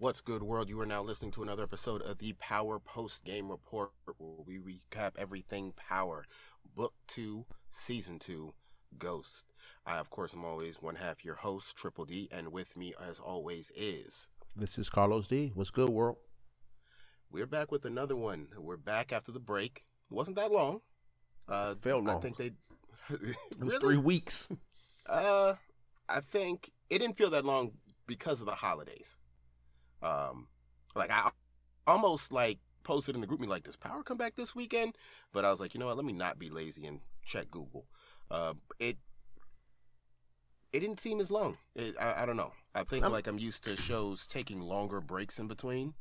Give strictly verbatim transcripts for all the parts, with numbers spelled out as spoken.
What's good, world? You are now listening to another episode of the Power Post Game Report, where we recap everything Power, Book two, Season two, Ghost. I, of course, am always one half your host, Triple D, and with me, as always, is... This is Carlos D. What's good, world? We're back with another one. We're back after the break. It wasn't that long. Uh, it felt long. I think they... It was really? three weeks. Uh, I think it didn't feel that long because of the holidays. Um, like I almost like posted in the group me like, does Power come back this weekend? But I was like, you know what? Let me not be lazy and check Google. Uh, it it didn't seem as long. It, I I don't know. I think I'm, like I'm used to shows taking longer breaks in between.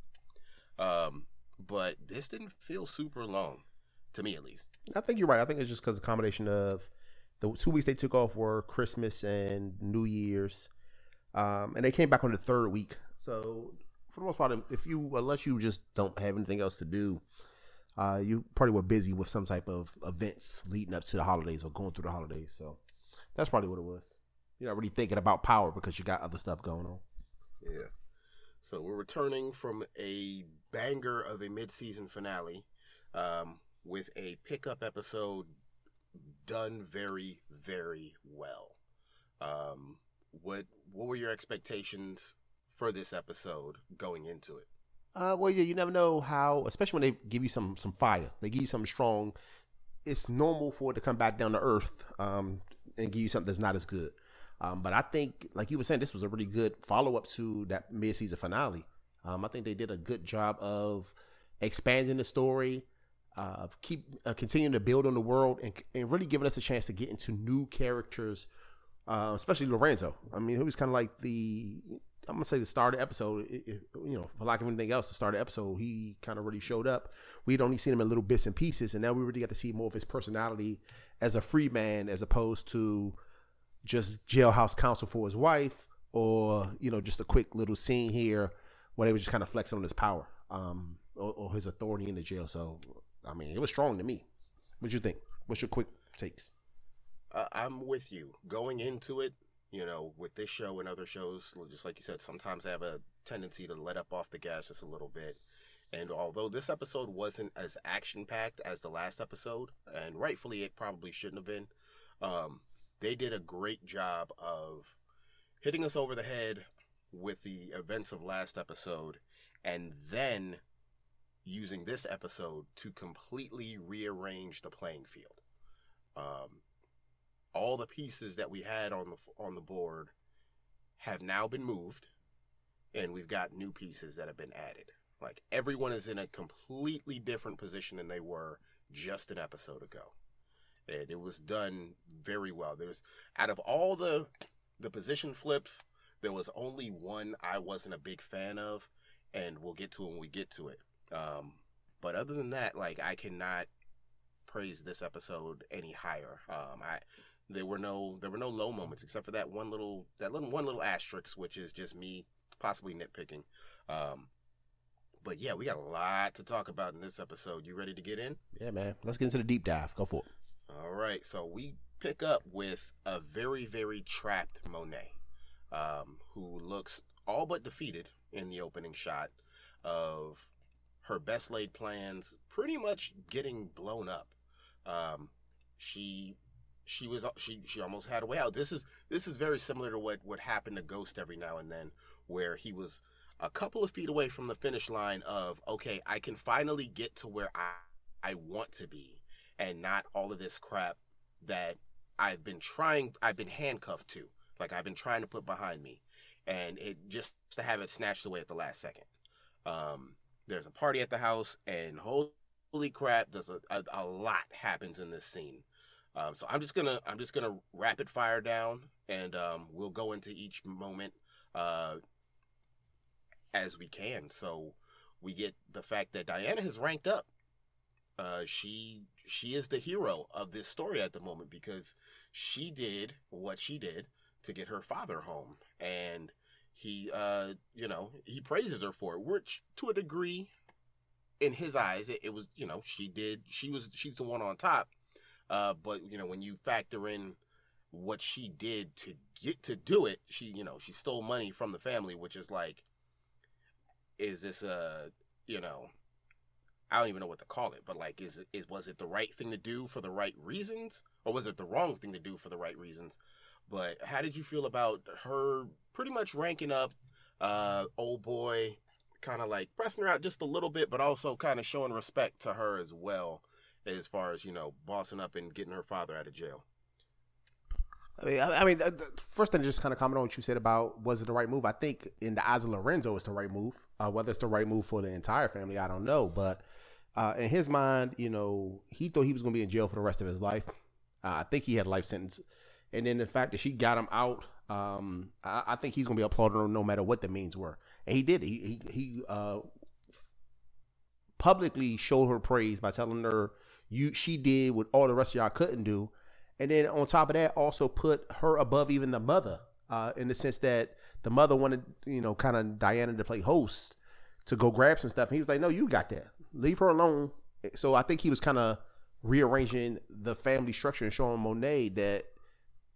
Um, but this didn't feel super long to me, at least. I think you're right. I think it's just because the combination of the two weeks they took off were Christmas and New Year's, um, and they came back on the third week. So, for the most part, if you unless you just don't have anything else to do, uh, you probably were busy with some type of events leading up to the holidays or going through the holidays. So, that's probably what it was. You're not really thinking about Power because you got other stuff going on. Yeah. So, we're returning from a banger of a mid-season finale um, with a pickup episode done very, very well. Um, what what were your expectations for this episode going into it? Uh, well, yeah, you never know how, especially when they give you some some fire, they give you something strong. It's normal for it to come back down to earth um, and give you something that's not as good. Um, but I think, like you were saying, this was a really good follow-up to that mid-season finale. Um, I think they did a good job of expanding the story, uh, keep uh, continuing to build on the world, and, and really giving us a chance to get into new characters, uh, especially Lorenzo. I mean, he was kind of like the... I'm going to say the start of the episode, it, it, you know, for lack of anything else, the start of the episode, he kind of really showed up. We'd only seen him in little bits and pieces, and now we really got to see more of his personality as a free man as opposed to just jailhouse counsel for his wife or, you know, just a quick little scene here where they were just kind of flexing on his power um, or, or his authority in the jail. So, I mean, it was strong to me. What'd you think? What's your quick takes? Uh, I'm with you. Going into it, you know, with this show and other shows, just like you said, sometimes they have a tendency to let up off the gas just a little bit. And although this episode wasn't as action-packed as the last episode, and rightfully it probably shouldn't have been, um, they did a great job of hitting us over the head with the events of last episode, and then using this episode to completely rearrange the playing field. Um... All the pieces that we had on the on the board have now been moved, and we've got new pieces that have been added. Like, everyone is in a completely different position than they were just an episode ago. And it was done very well. There's out of all the the position flips, there was only one I wasn't a big fan of, and we'll get to it when we get to it. Um, but other than that, like, I cannot praise this episode any higher. Um, I... There were no there were no low moments except for that one little that little one little asterisk, which is just me possibly nitpicking. Um, but yeah, we got a lot to talk about in this episode. You ready to get in? Yeah, man. Let's get into the deep dive. Go for it. All right. So we pick up with a very, very trapped Monet, um, who looks all but defeated in the opening shot of her best laid plans pretty much getting blown up. Um, she... She was she she almost had a way out. This is this is very similar to what, what happened to Ghost every now and then, where he was a couple of feet away from the finish line of, okay, I can finally get to where I I want to be, and not all of this crap that I've been trying I've been handcuffed to, like I've been trying to put behind me, and it just to have it snatched away at the last second. Um, there's a party at the house, and holy crap, there's a a, a lot happens in this scene. Um, so I'm just gonna I'm just gonna rapid fire down, and um, we'll go into each moment uh, as we can. So we get the fact that Diana has ranked up. Uh, she she is the hero of this story at the moment because she did what she did to get her father home, and he uh, you know he praises her for it, which to a degree, in his eyes, it, it was you know she did she was she's the one on top. Uh, but, you know, when you factor in what she did to get to do it, she, you know, she stole money from the family, which is like, is this a, you know, I don't even know what to call it, but like, is is was it the right thing to do for the right reasons, or was it the wrong thing to do for the right reasons? But how did you feel about her pretty much ranking up uh, old boy, kind of like pressing her out just a little bit, but also kind of showing respect to her as well, as far as, you know, bossing up and getting her father out of jail? I mean, I, I mean, first thing, just kind of comment on what you said about, was it the right move? I think in the eyes of Lorenzo, it's the right move. Uh, whether it's the right move for the entire family, I don't know. But uh, in his mind, you know, he thought he was going to be in jail for the rest of his life. Uh, I think he had a life sentence. And then the fact that she got him out, um, I, I think he's going to be applauded no matter what the means were. And he did. He he, he uh, publicly showed her praise by telling her, "You, she did what all the rest of y'all couldn't do." And then on top of that, also put her above even the mother, uh, in the sense that the mother wanted, you know, kind of Diana to play host, to go grab some stuff. And he was like, "No, you got that. Leave her alone." So I think he was kind of rearranging the family structure and showing Monet that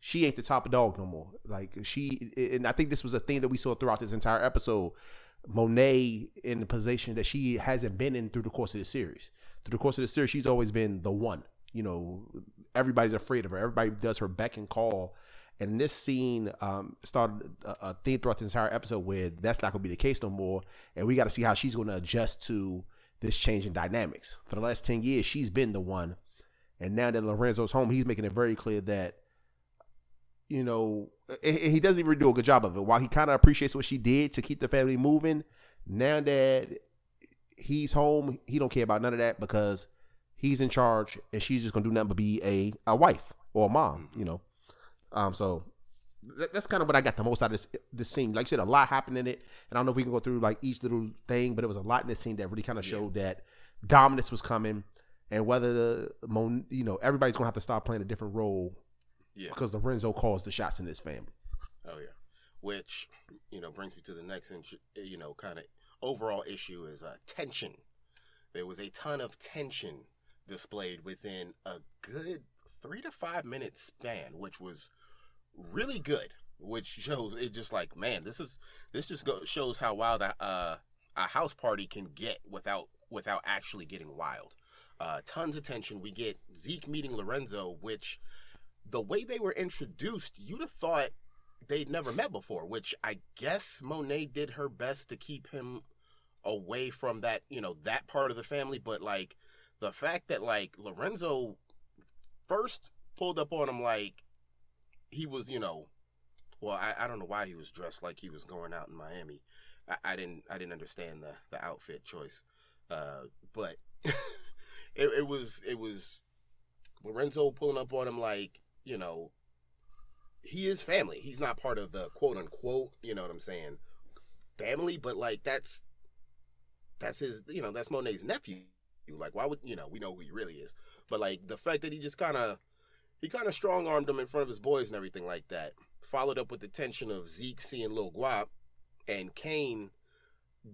she ain't the top dog no more. Like, she, and I think this was a thing that we saw throughout this entire episode. Monet in the position that she hasn't been in through the course of the series. Through the course of the series, she's always been the one. You know, everybody's afraid of her. Everybody does her beck and call. And this scene um, started a, a theme throughout the entire episode where that's not going to be the case no more. And we got to see how she's going to adjust to this change in dynamics. For the last ten years, she's been the one. And now that Lorenzo's home, he's making it very clear that, you know, he doesn't even do a good job of it. While he kind of appreciates what she did to keep the family moving, now that he's home, he don't care about none of that because he's in charge and she's just going to do nothing but be a, a wife or a mom, you know. Um, so that's kind of what I got the most out of this, this scene. Like you said, a lot happened in it. And I don't know if we can go through like each little thing, but it was a lot in this scene that really kind of showed yeah. that dominance was coming, and whether, the, you know, everybody's going to have to start playing a different role. Yeah, because Lorenzo calls the shots in this family. Oh yeah, which, you know, brings me to the next, you know, kind of overall issue is uh, tension. There was a ton of tension displayed within a good three to five minute span, which was really good. Which shows it just like, man, this is this just go, shows how wild a, uh, a house party can get without without actually getting wild. Uh, tons of tension. We get Zeke meeting Lorenzo, which, the way they were introduced, you'd have thought they'd never met before, which I guess Monet did her best to keep him away from that, you know, that part of the family. But, like, the fact that, like, Lorenzo first pulled up on him like he was, you know, well, I, I don't know why he was dressed like he was going out in Miami. I, I didn't I didn't understand the, the outfit choice. Uh, but it, it was it was Lorenzo pulling up on him like, you know, he is family. He's not part of the quote unquote, you know what I'm saying, family, but like that's, that's his, you know, that's Monet's nephew. Like, why would, you know, we know who he really is, but like the fact that he just kind of, he kind of strong armed him in front of his boys and everything like that, followed up with the tension of Zeke seeing Lil Guap and Kane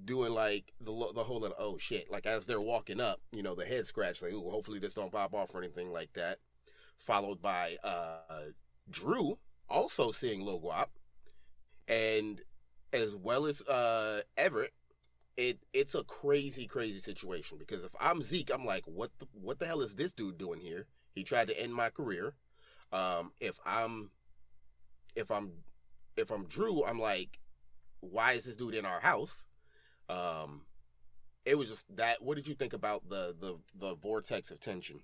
doing like the the whole little, oh shit, like as they're walking up, you know, the head scratch, like, ooh, hopefully this don't pop off or anything like that. Followed by uh, Drew also seeing Lil Guap, and as well as uh, Everett. It it's a crazy, crazy situation because if I'm Zeke, I'm like, what the, what the hell is this dude doing here? He tried to end my career. Um, if I'm if I'm if I'm Drew, I'm like, why is this dude in our house? Um, it was just that. What did you think about the the the vortex of tension?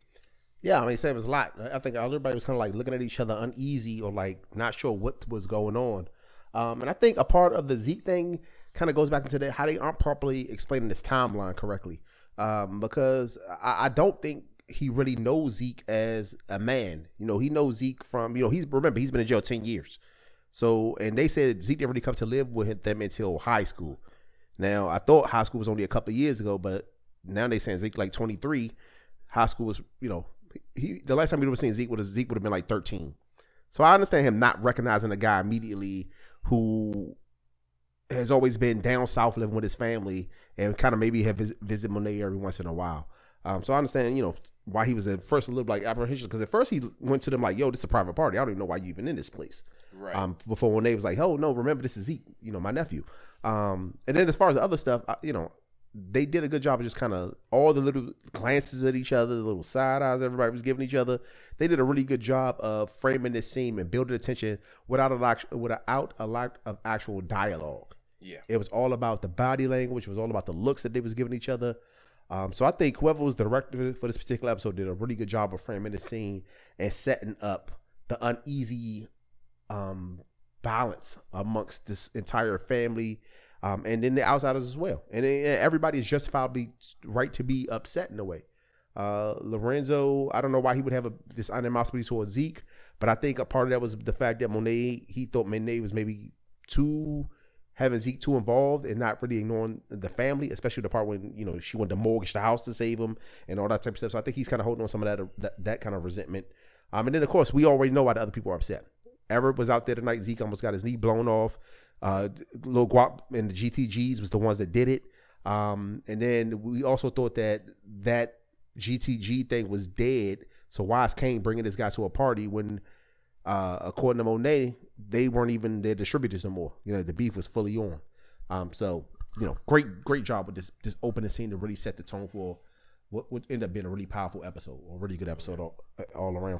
Yeah, I mean, it was a lot. I think everybody was kind of like looking at each other uneasy or like not sure what was going on. Um, and I think a part of the Zeke thing kind of goes back into that, how they aren't properly explaining this timeline correctly. Um, because I, I don't think he really knows Zeke as a man. You know, he knows Zeke from, you know, he's, remember, he's been in jail ten years. So, and they said Zeke didn't really come to live with them until high school. Now, I thought high school was only a couple of years ago, but now they're saying Zeke like twenty-three. High school was, you know, He, the last time we would have seen Zeke would have, Zeke would have been like thirteen. So I understand him not recognizing a guy immediately who has always been down south living with his family and kind of maybe have vis- visit Monet every once in a while. Um, so I understand, you know, why he was at first a little like apprehension, because at first he went to them like, yo, this is a private party, I don't even know why you even in this place. Right. Um, before when they was like, oh no, remember this is Zeke, you know, my nephew. Um, and then as far as the other stuff, I, you know, they did a good job of just kind of all the little glances at each other, the little side eyes everybody was giving each other. They did a really good job of framing this scene and building attention without a lot, without a lot of actual dialogue. Yeah, it was all about the body language. It was all about the looks that they was giving each other. Um, so I think whoever was director for this particular episode did a really good job of framing the scene and setting up the uneasy um, balance amongst this entire family, um, and then the outsiders as well. And, and everybody is justifiably right to be upset in a way. Uh, Lorenzo, I don't know why he would have a, this animosity towards Zeke, but I think a part of that was the fact that Monet, he thought Monet was maybe too... having Zeke too involved and not really ignoring the family, especially the part when, you know, she wanted to mortgage the house to save him and all that type of stuff. So I think he's kind of holding on some of that that, that kind of resentment. Um, and then, of course, we already know why the other people are upset. Everett was out there tonight. Zeke almost got his knee blown off. Uh, Lil Guap and the G T Gs was the ones that did it. Um, and then we also thought that that G T G thing was dead. So why is Kane bringing this guy to a party when, uh, according to Monet, they weren't even their distributors no more. You know, the beef was fully on. Um, so, you know, great, great job with this this opening scene to really set the tone for what would end up being a really powerful episode, or a really good episode all, all around.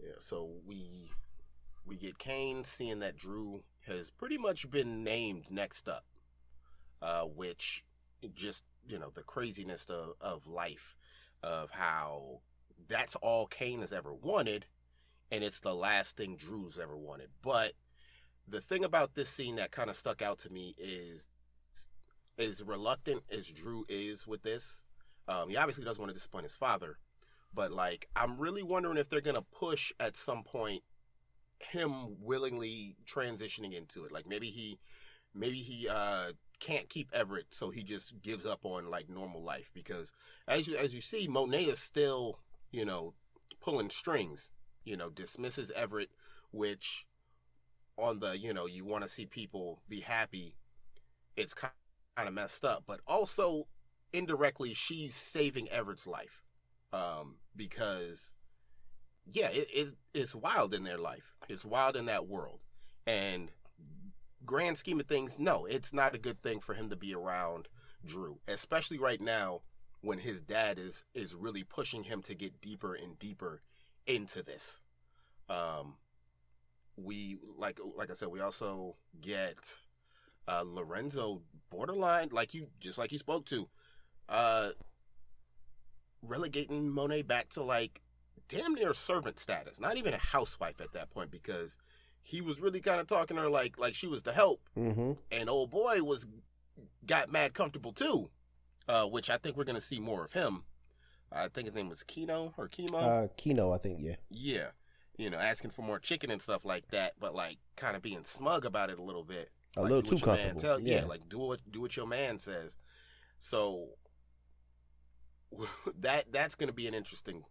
Yeah, so we we get Kane seeing that Drew has pretty much been named next up, uh, which just, you know, the craziness of, of life, of how that's all Kane has ever wanted. And it's the last thing Drew's ever wanted. But the thing about this scene that kind of stuck out to me is, as reluctant as Drew is with this, um, he obviously doesn't want to disappoint his father. But, like, I'm really wondering if they're going to push at some point him willingly transitioning into it. Like, maybe he maybe he uh, can't keep Everett, so he just gives up on, like, normal life. Because as you, as you see, Monet is still, you know, pulling strings. You know, dismisses Everett, which on the, you know, you want to see people be happy. It's kind of messed up, but also indirectly she's saving Everett's life, um, because, yeah, it, it's, it's wild in their life. It's wild in that world. And grand scheme of things, no, it's not a good thing for him to be around Drew, especially right now when his dad is, is really pushing him to get deeper and deeper into this. Um, we, like like I said, we also get uh, Lorenzo borderline, like you, just like you spoke to, uh, relegating Monet back to, like, damn near servant status, not even a housewife at that point, because he was really kind of talking to her like, like she was the help, mm-hmm. and old boy was, got mad comfortable too, uh, which I think we're going to see more of him. I think his name was Kino or Kimo. Uh, Kino, I think, yeah. Yeah. You know, asking for more chicken and stuff like that, but, like, kind of being smug about it a little bit. A like, little too comfortable. Tell, yeah. yeah, like, do what do what your man says. So that that's going to be an interesting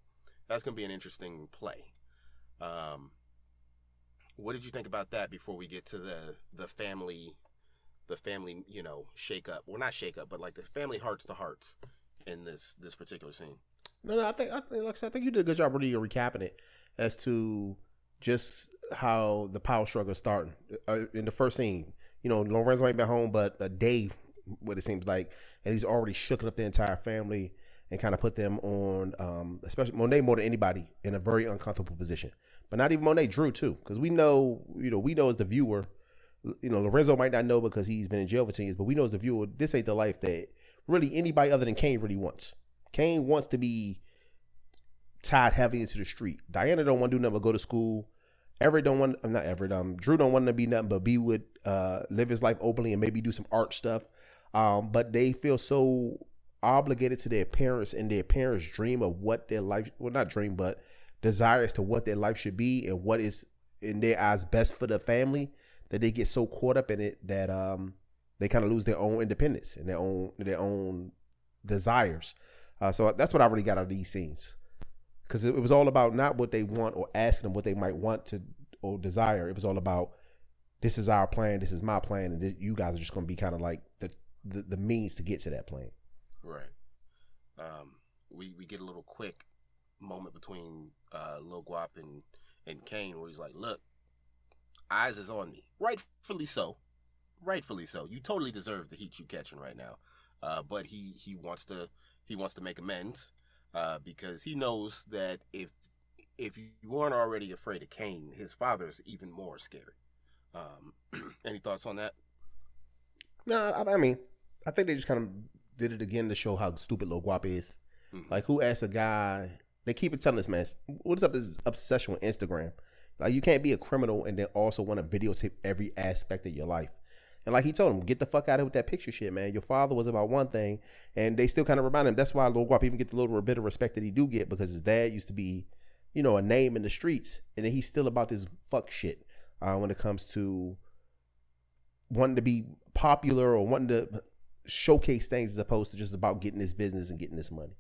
that's going to be an interesting play. Um, what did you think about that before we get to the the family the family, you know, shake up. Well, not shake up, but like the family hearts to hearts in this this particular scene. No, no, I think I think, like, I think you did a good job really recapping it as to just how the power struggle is starting uh, in the first scene. You know, Lorenzo ain't been home but a day, what it seems like, and he's already shooken up the entire family and kind of put them on, um, especially Monet more than anybody, in a very uncomfortable position. But not even Monet, Drew too, because we know, you know, we know as the viewer, you know, Lorenzo might not know because he's been in jail for ten years, but we know as the viewer, this ain't the life that really anybody other than Kane really wants. Kane wants to be tied heavily into the street. Diana don't want to do nothing but go to school. Everett don't want, I'm not Everett, um, Drew don't want to be nothing but be with, uh, live his life openly and maybe do some art stuff. Um, but they feel so obligated to their parents and their parents' dream of what their life, well, not dream, but desire as to what their life should be and what is in their eyes best for the family, that they get so caught up in it that, um, they kind of lose their own independence and their own their own desires. Uh, so that's what I really got out of these scenes, because it, it was all about not what they want or asking them what they might want to or desire. It was all about, this is our plan, this is my plan, and this, you guys are just going to be kind of like the, the the means to get to that plan. Right. Um, we, we get a little quick moment between uh, Lil Guap and, and Kane where he's like, look, eyes is on me. Rightfully so. Rightfully so. You totally deserve the heat you catching right now. Uh, but he, he wants to he wants to make amends uh, because he knows that if if you weren't already afraid of Kane, his father's even more scary. Um, any thoughts on that? No, I, I mean, I think they just kind of did it again to show how stupid Lil Guap is. Mm-hmm. Like, who asked a guy? They keep it telling this man, what is up this obsession with Instagram? Like, you can't be a criminal and then also want to videotape every aspect of your life. And like he told him, get the fuck out of here with that picture shit, man. Your father was about one thing, and they still kind of remind him. That's why Lil Guap even get the little bit of respect that he do get, because his dad used to be, you know, a name in the streets, and then he's still about this fuck shit uh, when it comes to wanting to be popular or wanting to showcase things as opposed to just about getting this business and getting this money.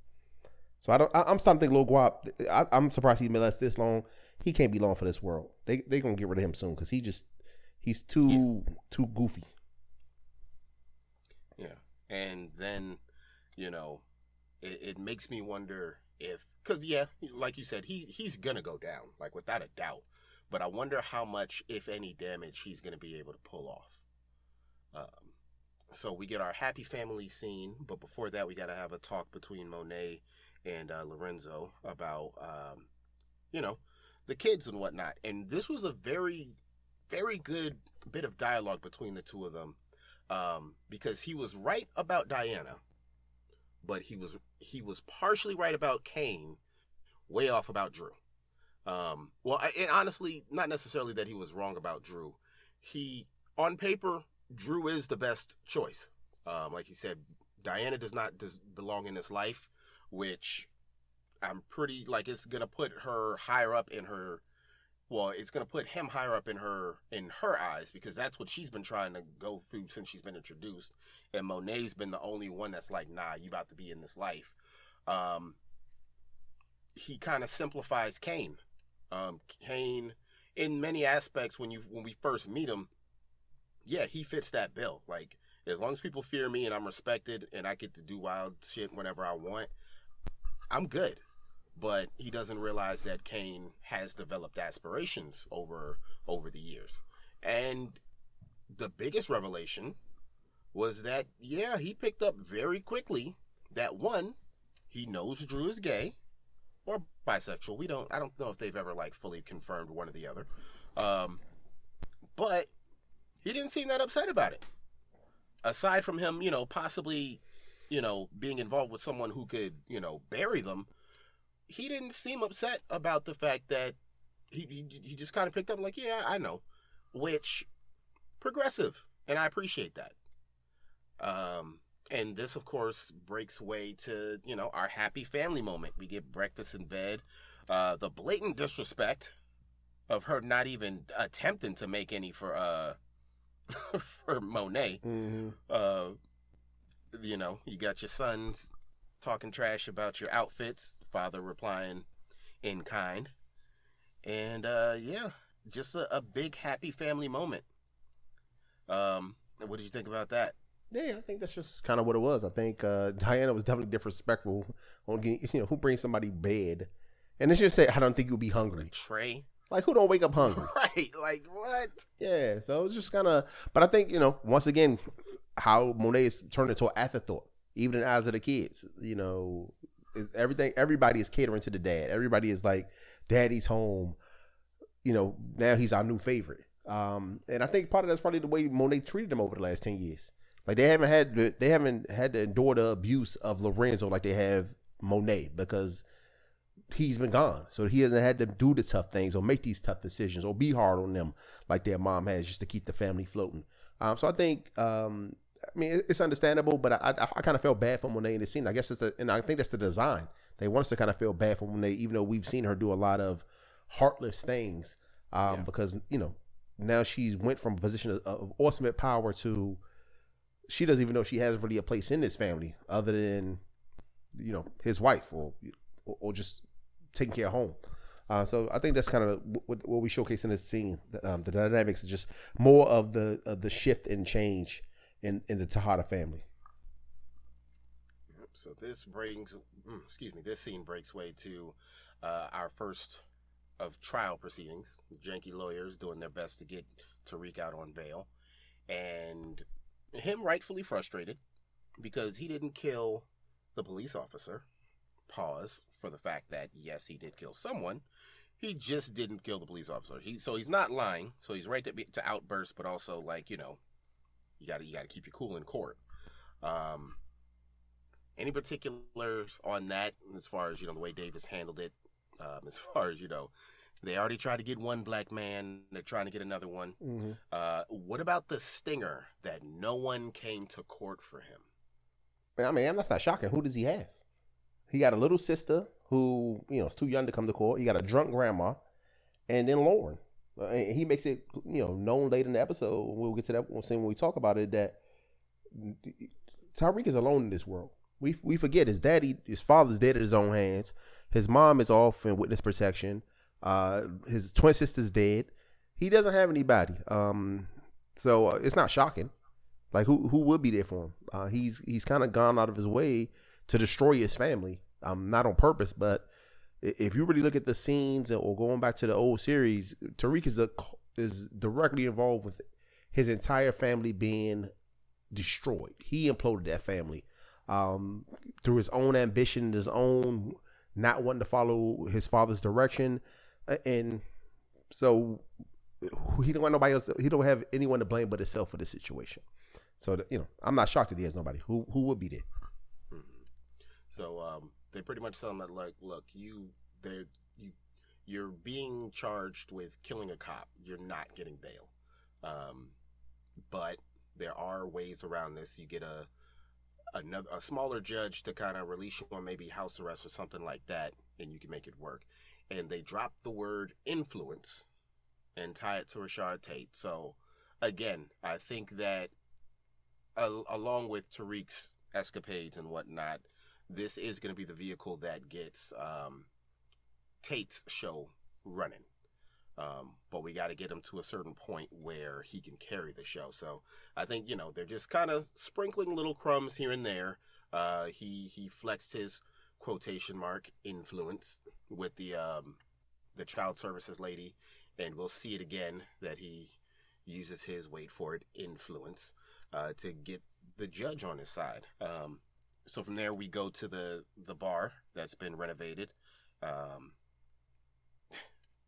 So I don't. I, I'm starting to think Lil Guap. I, I'm surprised he lasted this long. He can't be long for this world. They they gonna get rid of him soon because he just he's too yeah. too goofy. Yeah, and then, you know, it, it makes me wonder if, because, yeah, like you said, he he's going to go down, like, without a doubt. But I wonder how much, if any, damage he's going to be able to pull off. Um, so we get our happy family scene, but before that, we got to have a talk between Monet and uh, Lorenzo about, um, you know, the kids and whatnot. And this was a very, very good bit of dialogue between the two of them. Um, because he was right about Diana, but he was he was partially right about Kane, way off about Drew. Um, well, I, and honestly, not necessarily that he was wrong about Drew. He, on paper, Drew is the best choice. Um, like he said, Diana does not des- belong in this life, which I'm pretty, like, it's gonna put her higher up in her. Well, it's going to put him higher up in her in her eyes, because that's what she's been trying to go through since she's been introduced. And Monet's been the only one that's like, nah, you about to be in this life. Um, he kind of simplifies Kane. Um, Kane, in many aspects, when you when we first meet him, yeah, he fits that bill. Like, as long as people fear me and I'm respected and I get to do wild shit whenever I want, I'm good. But he doesn't realize that Kane has developed aspirations over over the years. And the biggest revelation was that, yeah, he picked up very quickly that, one, he knows Drew is gay or bisexual. We don't I don't know if they've ever, like, fully confirmed one or the other. Um, but he didn't seem that upset about it. Aside from him, you know, possibly, you know, being involved with someone who could, you know, bury them, he didn't seem upset about the fact that he, he he just kind of picked up like, yeah, I know, which progressive, and I appreciate that. Um, and this, of course, breaks way to, you know, our happy family moment. We get breakfast in bed, uh, the blatant disrespect of her not even attempting to make any for uh for Monet. Mm-hmm. Uh, you know, you got your sons talking trash about your outfits, father replying in kind, and uh yeah just a, a big happy family moment. Um what did you think about that? Yeah, I think that's just kind of what it was. I think uh Diana was definitely disrespectful on getting, you know, who brings somebody bed, and it's just say, I don't think you'll be hungry tray. Like, who don't wake up hungry? Right, like, what? Yeah, so it was just kind of, but I think, you know, once again, how Monet is turned into an afterthought even in the eyes of the kids. You know, everything, everybody is catering to the dad. Everybody is like, daddy's home, you know, now he's our new favorite. Um, and I think part of that's probably the way Monet treated him over the last ten years. Like, they haven't had the, they haven't had to endure the abuse of Lorenzo like they have Monet, because he's been gone, so he hasn't had to do the tough things or make these tough decisions or be hard on them like their mom has, just to keep the family floating. Um, so I think um I mean, it's understandable, but I I, I kind of felt bad for Monet in the scene. I guess it's the, and I think that's the design. They want us to kind of feel bad for Monet, even though we've seen her do a lot of heartless things. Um, yeah. Because, you know, now she's went from a position of, of ultimate power to, she doesn't even know she has really a place in this family other than, you know, his wife or or, or just taking care of home. Uh, so I think that's kind of what, what we showcase in this scene. Um, the dynamics is just more of the of the shift and change in in the Tejada family. So this brings, excuse me, this scene breaks way to uh, our first of trial proceedings. Janky lawyers doing their best to get Tariq out on bail. And him rightfully frustrated because he didn't kill the police officer. Pause for the fact that, yes, he did kill someone. He just didn't kill the police officer. He So he's not lying. So he's right to, be, to outburst, but also, like, you know, you got to you gotta keep your cool in court. Um, any particulars on that as far as, you know, the way Davis handled it? Um, as far as, you know, they already tried to get one black man. They're trying to get another one. Mm-hmm. Uh, what about the stinger that no one came to court for him? I mean, that's not shocking. Who does he have? He got a little sister who, you know, is too young to come to court. He got a drunk grandma, and then Lauren. And he makes it, you know, known later in the episode. We'll get to that one scene when we talk about it, that Tariq is alone in this world. We we forget his daddy, his father's dead at his own hands. His mom is off in witness protection. Uh, his twin sister's dead. He doesn't have anybody. Um, so it's not shocking. Like, who who would be there for him? Uh, he's he's kind of gone out of his way to destroy his family. Um, not on purpose, but if you really look at the scenes or going back to the old series, Tariq is a, is directly involved with his entire family being destroyed. He imploded that family um, through his own ambition, his own not wanting to follow his father's direction, and so he don't want nobody else. He don't have anyone to blame but himself for this situation. So, you know, I'm not shocked that he has nobody. Who who would be there? So um, they pretty much tell him that, like, look, you, they're, you, you're being charged with killing a cop. You're not getting bail. Um, but there are ways around this. You get a another a smaller judge to kind of release you on maybe house arrest or something like that, and you can make it work. And they drop the word influence and tie it to Rashard Tate. So, again, I think that uh, along with Tariq's escapades and whatnot, this is going to be the vehicle that gets um, Tate's show running. Um, but we got to get him to a certain point where he can carry the show. So I think, you know, they're just kind of sprinkling little crumbs here and there. Uh, he he flexed his quotation mark influence with the um, the child services lady. And we'll see it again that he uses his, wait for it, influence uh, to get the judge on his side. Um So from there, we go to the, the bar that's been renovated. Um,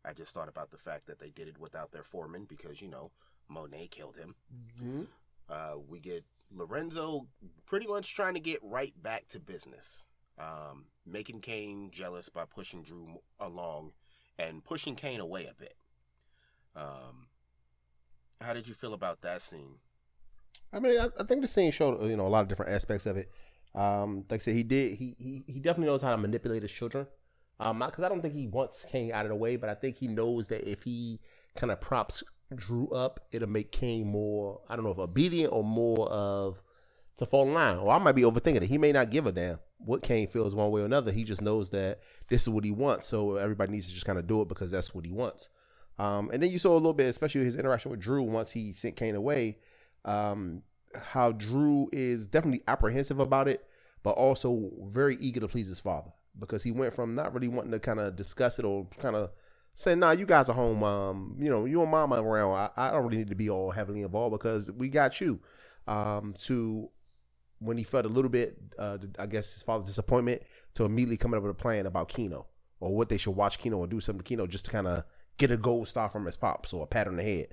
I just thought about the fact that they did it without their foreman because, you know, Monet killed him. Mm-hmm. Uh, we get Lorenzo pretty much trying to get right back to business, um, making Kane jealous by pushing Drew along and pushing Kane away a bit. Um, how did you feel about that scene? I mean, I, I think the scene showed, you know, a lot of different aspects of it. Um, like I said, he did. He, he he definitely knows how to manipulate his children. Um, because I don't think he wants Kane out of the way, but I think he knows that if he kind of props Drew up, it'll make Kane more, I don't know if obedient or more of to fall in line. Or I might be overthinking it. He may not give a damn what Kane feels one way or another. He just knows that this is what he wants. So everybody needs to just kind of do it because that's what he wants. Um, and then you saw a little bit, especially his interaction with Drew once he sent Kane away. Um. How Drew is definitely apprehensive about it, but also very eager to please his father because he went from not really wanting to kind of discuss it or kind of saying, nah, you guys are home. Um, you know, you and mom are around. I, I don't really need to be all heavily involved because we got you, um, to when he felt a little bit, uh, I guess his father's disappointment to immediately coming up with a plan about Kino or what they should watch Kino or do something to Kino just to kind of get a gold star from his pops or a pat on the head.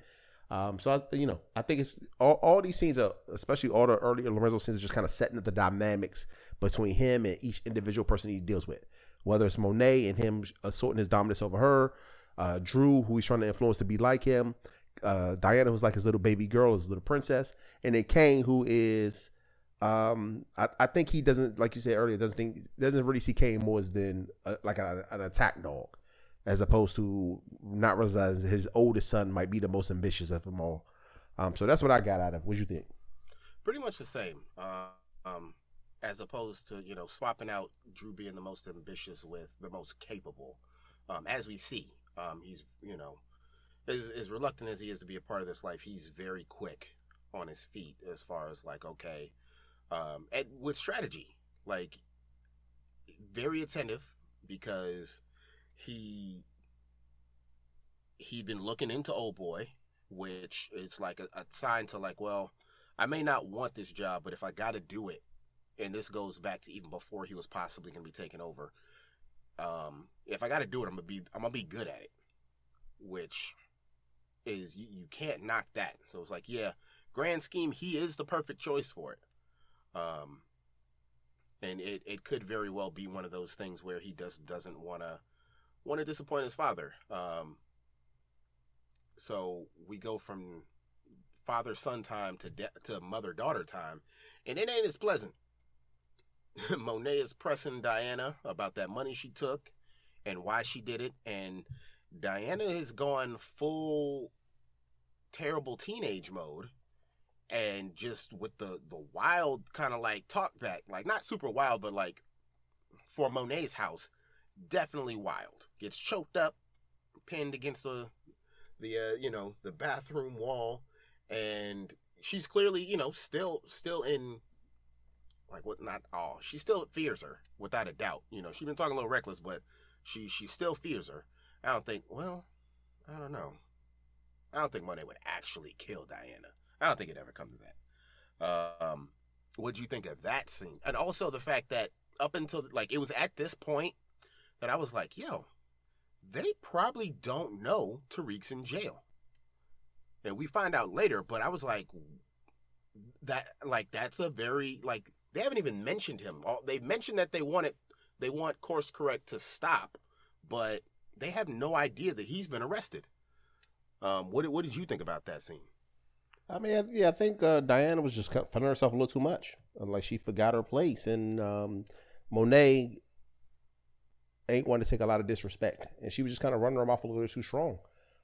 Um, so, I, you know, I think it's all, all these scenes, are, especially all the earlier Lorenzo scenes, are just kind of setting up the dynamics between him and each individual person he deals with, whether it's Monet and him asserting his dominance over her, uh, Drew, who he's trying to influence to be like him, uh, Diana, who's like his little baby girl, his little princess, and then Kane, who is, um, I, I think he doesn't, like you said earlier, doesn't think doesn't really see Kane more as than a, like a, an attack dog, as opposed to not realizing his oldest son might be the most ambitious of them all. Um, so that's what I got out of it. What'd you think? Pretty much the same. Uh, um, as opposed to, you know, swapping out Drew being the most ambitious with the most capable. Um, as we see, um, he's, you know, as, as reluctant as he is to be a part of this life, he's very quick on his feet as far as like, okay, um, and with strategy. Like, very attentive because he he'd been looking into old boy, which is like a, a sign to like, well, I may not want this job, but if I got to do it, and this goes back to even before he was possibly going to be taken over. Um, if I got to do it, I'm gonna be I'm gonna be good at it, which is you, you can't knock that. So it's like, yeah, grand scheme, he is the perfect choice for it. Um, and it, it could very well be one of those things where he just doesn't want to want to disappoint his father. Um, so we go from father-son time to de- to mother-daughter time, and it ain't as pleasant. Monet is pressing Diana about that money she took and why she did it, and Diana has gone full terrible teenage mode, and just with the, the wild kind of like talk back, like not super wild, but like for Monet's house, definitely wild. Gets choked up, pinned against the the uh, you know the bathroom wall, and she's clearly you know still still in. Like, what, not all. She still fears her, without a doubt. You know, she's been talking a little reckless, but she she still fears her. I don't think, well, I don't know. I don't think Monet would actually kill Diana. I don't think it ever comes to that. Uh, um, what'd you think of that scene? And also the fact that up until, like, it was at this point that I was like, yo, they probably don't know Tariq's in jail. And we find out later, but I was like, that, like, that's a very, like, they haven't even mentioned him. They mentioned that they want it, they want Course Correct to stop, but they have no idea that he's been arrested. Um, what, what did you think about that scene? I mean, yeah, I think uh, Diana was just finding herself a little too much. Like, she forgot her place, and um, Monet ain't wanting to take a lot of disrespect, and she was just kind of running her mouth a little too strong.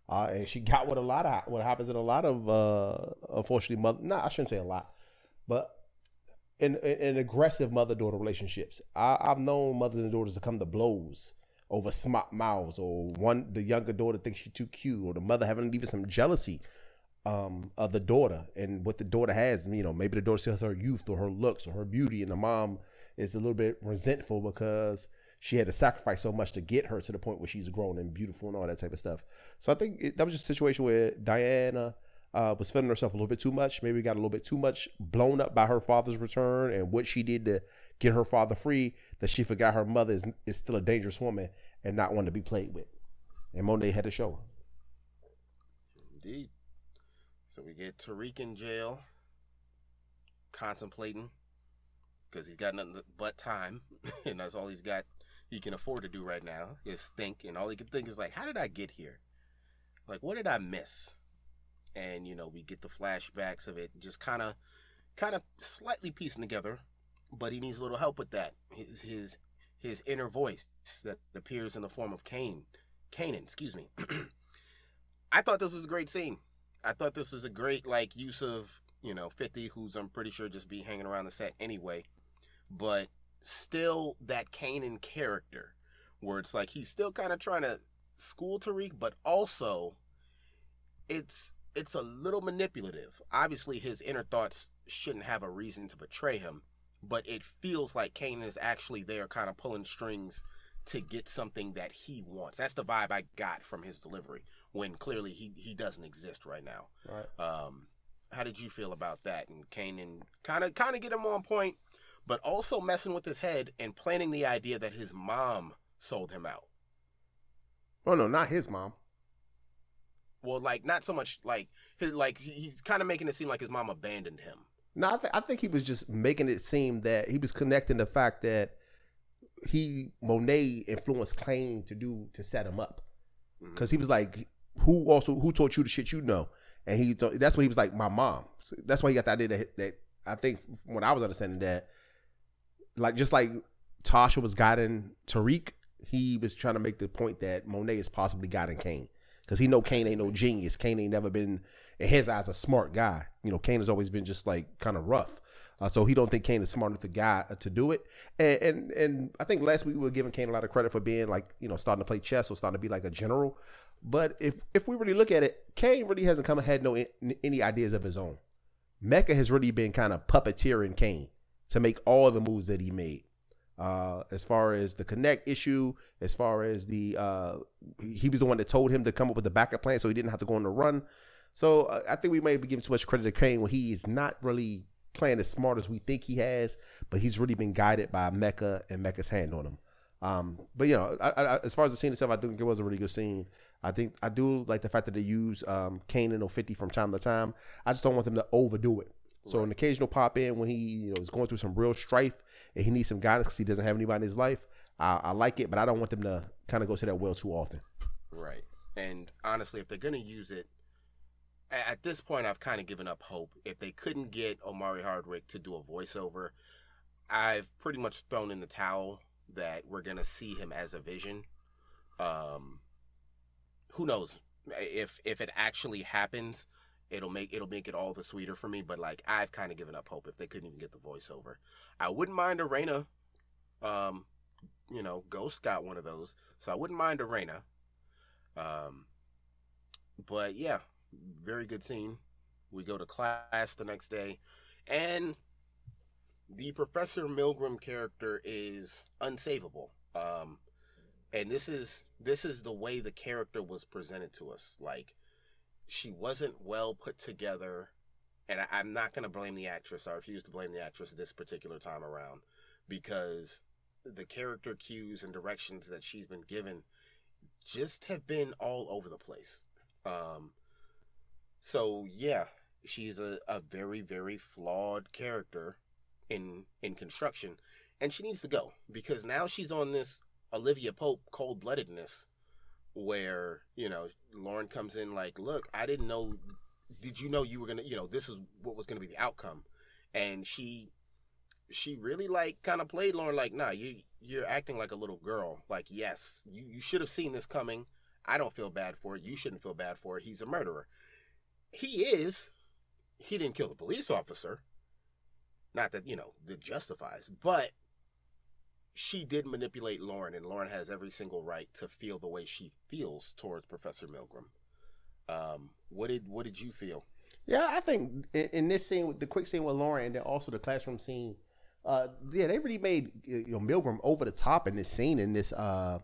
Uh, and she got what a lot of what happens in a lot of uh, unfortunately mother. Nah, I shouldn't say a lot, but. In, in, in aggressive mother-daughter relationships, I, I've known mothers and daughters to come to blows over smart mouths, or one the younger daughter thinks she's too cute, or the mother having even some jealousy um, of the daughter and what the daughter has. You know, maybe the daughter still has her youth or her looks or her beauty, and the mom is a little bit resentful because she had to sacrifice so much to get her to the point where she's grown and beautiful and all that type of stuff. So I think it, that was just a situation where Diana. Uh, was feeling herself a little bit too much, maybe got a little bit too much blown up by her father's return and what she did to get her father free, that she forgot her mother is, is still a dangerous woman and not one to be played with. And Monet had to show her. Indeed. So we get Tariq in jail, contemplating, because he's got nothing but time, and that's all he's got he can afford to do right now is think, and all he can think is like, how did I get here? Like, what did I miss? And, you know, we get the flashbacks of it just kind of kind of slightly piecing together, but he needs a little help with that. His his, his inner voice that appears in the form of Kane. Kanan, excuse me. I thought this was a great scene. I thought this was a great, like, use of, you know, fifty, who's I'm pretty sure just be hanging around the set anyway. But still that Kanan character where it's like he's still kind of trying to school Tariq, but also it's... It's a little manipulative. Obviously, his inner thoughts shouldn't have a reason to betray him, but it feels like Kanan is actually there kind of pulling strings to get something that he wants. That's the vibe I got from his delivery, when clearly he, he doesn't exist right now. Right. Um, how did you feel about that? And Kanan kind of kind of get him on point, but also messing with his head and planting the idea that his mom sold him out. Oh, no, not his mom. Well, like, not so much, like, his, like he's kind of making it seem like his mom abandoned him. No, I, th- I think he was just making it seem that he was connecting the fact that he, Monet, influenced Kane to do, to set him up. Because mm-hmm. he was like, who also, who taught you the shit you know? And he, told, that's when he was like, my mom. So that's why he got the idea that, that I think, from what I was understanding, that, like, just like Tasha was guiding Tariq, he was trying to make the point that Monet is possibly guiding Kane. Because he know Kane ain't no genius. Kane ain't never been, in his eyes, a smart guy. You know, Kane has always been just like kind of rough. Uh, so he don't think Kane is smart enough to guy to do it. And, and and I think last week we were giving Kane a lot of credit for being like, you know, starting to play chess or starting to be like a general. But if if we really look at it, Kane really hasn't come and had no any ideas of his own. Mecca has really been kind of puppeteering Kane to make all the moves that he made. Uh, as far as the connect issue, as far as the uh, he was the one that told him to come up with the backup plan so he didn't have to go on the run. So uh, I think we may be giving too much credit to Kane when he is not really playing as smart as we think he has, but he's really been guided by Mecca and Mecca's hand on him. Um, but you know, I, I, as far as the scene itself, I think it was a really good scene. I think I do like the fact that they use um, Kanan or fifty from time to time. I just don't want them to overdo it. So right. An occasional pop in when he you know is going through some real strife and he needs some guidance because he doesn't have anybody in his life. I, I like it, but I don't want them to kind of go to that well too often. Right. And honestly, if they're going to use it, at this point, I've kind of given up hope. If they couldn't get Omari Hardwick to do a voiceover, I've pretty much thrown in the towel that we're going to see him as a vision. Um, who knows? If if it actually happens, it'll make it'll make it all the sweeter for me. But, like, I've kind of given up hope if they couldn't even get the voiceover. I wouldn't mind a Reyna. Um, you know, Ghost got one of those. So I wouldn't mind a Reyna. Um, but, yeah. Very good scene. We go to class the next day, and the Professor Milgram character is unsavable. Um, and this is this is the way the character was presented to us. Like, she wasn't well put together, and I, I'm not going to blame the actress. I refuse to blame the actress this particular time around because the character cues and directions that she's been given just have been all over the place. Um, So, yeah, she's a, a very, very flawed character in in construction. And she needs to go because now she's on this Olivia Pope cold-bloodedness where, you know, Lauren comes in like, look, I didn't know, did you know you were going to, you know, this is what was going to be the outcome. And she she really, like, kind of played Lauren like, nah, you, you're acting like a little girl. Like, yes, you, you should have seen this coming. I don't feel bad for it. You shouldn't feel bad for it. He's a murderer. He is. He didn't kill the police officer. Not that, you know, that justifies. But she did manipulate Lauren, and Lauren has every single right to feel the way she feels towards Professor Milgram. Um, what did what did you feel? Yeah, I think in, in this scene, the quick scene with Lauren, and then also the classroom scene, uh, yeah, they really made you know Milgram over the top in this scene. In this, uh,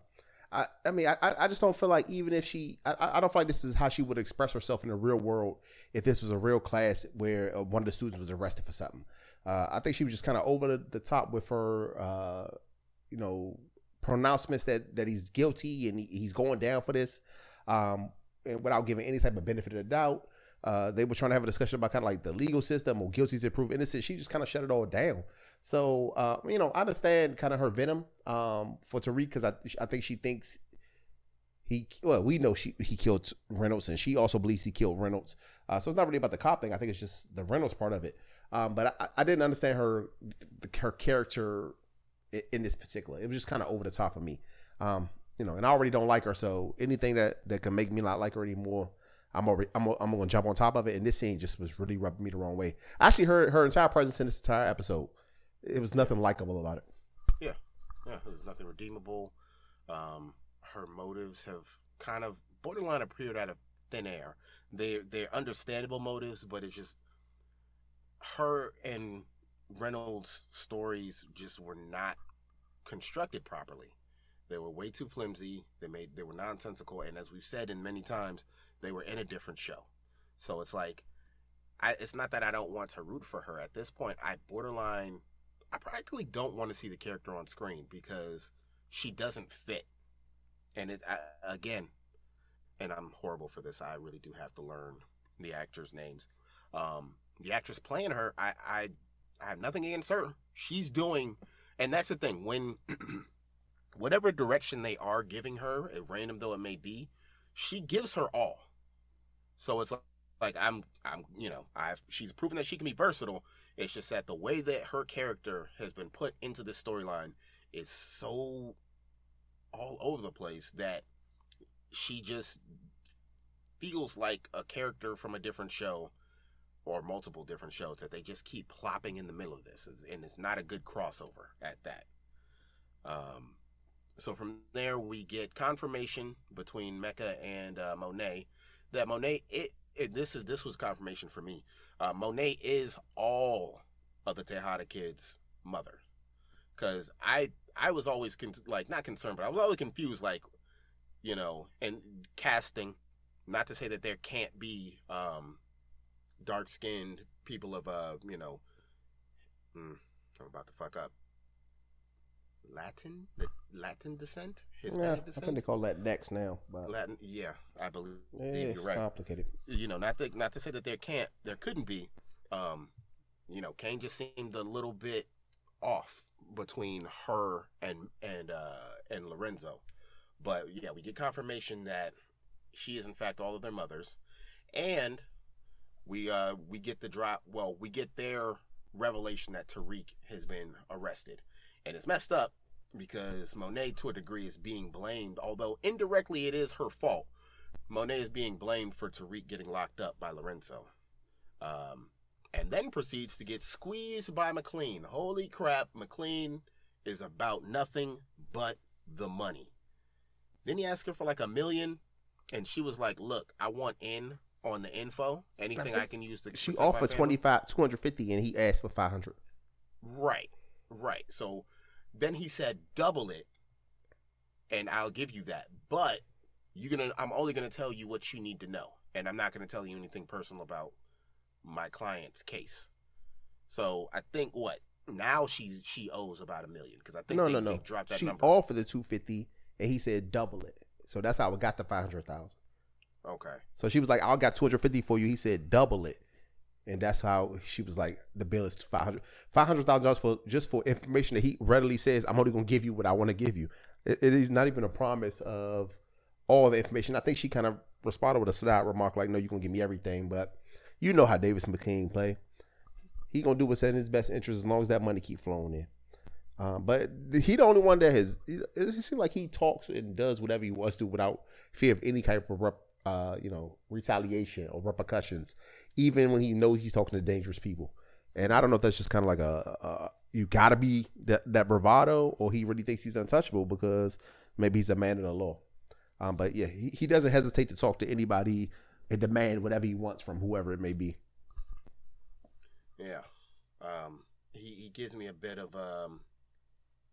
I, I mean, I, I just don't feel like even if she, I, I don't feel like this is how she would express herself in the real world if this was a real class where one of the students was arrested for something. Uh, I think she was just kind of over the, the top with her, uh, you know, pronouncements that, that he's guilty and he, he's going down for this um, and without giving any type of benefit of the doubt. Uh, they were trying to have a discussion about kind of like the legal system or guilty to prove innocent. She just kind of shut it all down. So, uh, you know, I understand kind of her venom um, for Tariq because I I think she thinks he, well, we know she he killed Reynolds and she also believes he killed Reynolds. Uh, so it's not really about the cop thing. I think it's just the Reynolds part of it. Um, but I, I didn't understand her her character in, in this particular. It was just kind of over the top of me. Um, you know, and I already don't like her. So anything that, that can make me not like her anymore, I'm already, I'm I'm going to jump on top of it. And this scene just was really rubbing me the wrong way. Actually, her, her entire presence in this entire episode. It was nothing likable about it. Yeah. Yeah. There was nothing redeemable. Um, her motives have kind of borderline appeared out of thin air. They, they're understandable motives, but it's just her and Reynolds' stories just were not constructed properly. They were way too flimsy. They made, they were nonsensical. And as we've said in many times, they were in a different show. So it's like, I, it's not that I don't want to root for her at this point. I borderline, I practically don't want to see the character on screen because she doesn't fit. And it I, again, and I'm horrible for this. I really do have to learn the actors' names. Um, the actress playing her, I, I I have nothing against her. She's doing, and that's the thing. When whatever direction they are giving her, random though it may be, she gives her all. So it's like, like I'm I'm you know I've she's proven that she can be versatile. It's just that the way that her character has been put into this storyline is so all over the place that she just feels like a character from a different show or multiple different shows that they just keep plopping in the middle of this. And it's not a good crossover at that. Um, so from there, we get confirmation between Mecca and uh, Monet that Monet... it. It, this is this was confirmation for me. Uh, Monet is all of the Tejada kids' mother, Because I, I was always, con- like, not concerned, but I was always confused, like, you know, and casting. Not to say that there can't be um, dark-skinned people of, uh, you know, mm, I'm about to fuck up. Latin? Latin descent? Hispanic yeah, descent? I think they call Latinx now. But Latin, yeah, I believe yeah, it's right. complicated. You know, not to, not to say that there can't, there couldn't be. Um, you know, Kane just seemed a little bit off between her and and uh, and Lorenzo. But yeah, we get confirmation that she is in fact all of their mothers, and we uh, we get the drop. Well, we get their revelation that Tariq has been arrested. And it's messed up because Monet, to a degree, is being blamed, although indirectly it is her fault. Monet is being blamed for Tariq getting locked up by Lorenzo. Um, and then proceeds to get squeezed by McLean. Holy crap, McLean is about nothing but the money. Then he asked her for like a million, and she was like, look, I want in on the info. Anything I, I can use to... She offered twenty-five, two hundred fifty, and he asked for five hundred. Right. Right. So then he said, double it and I'll give you that. But you're gonna I'm only gonna tell you what you need to know. And I'm not gonna tell you anything personal about my client's case. So I think what? Now she she owes about a million because I think no, they, no, no. they dropped that she number. She offered the two fifty and he said double it. So that's how it got to five hundred thousand. Okay. So she was like, I'll got two hundred fifty for you. He said double it. And that's how she was like, the bill is five hundred thousand dollars five hundred dollars for just for information that he readily says, I'm only going to give you what I want to give you. It, it is not even a promise of all the information. I think she kind of responded with a side remark like, no, you're going to give me everything. But you know how Davis McLean play. He going to do what's in his best interest as long as that money keep flowing in. Uh, but he the only one that has, it, it seems like he talks and does whatever he wants to without fear of any type of, rep, uh, you know, retaliation or repercussions. Even when he knows he's talking to dangerous people. And I don't know if that's just kind of like a, a you got to be that, that bravado, or he really thinks he's untouchable because maybe he's a man of the law. Um, but yeah, he, he doesn't hesitate to talk to anybody and demand whatever he wants from whoever it may be. Yeah. Um, he, he gives me a bit of um,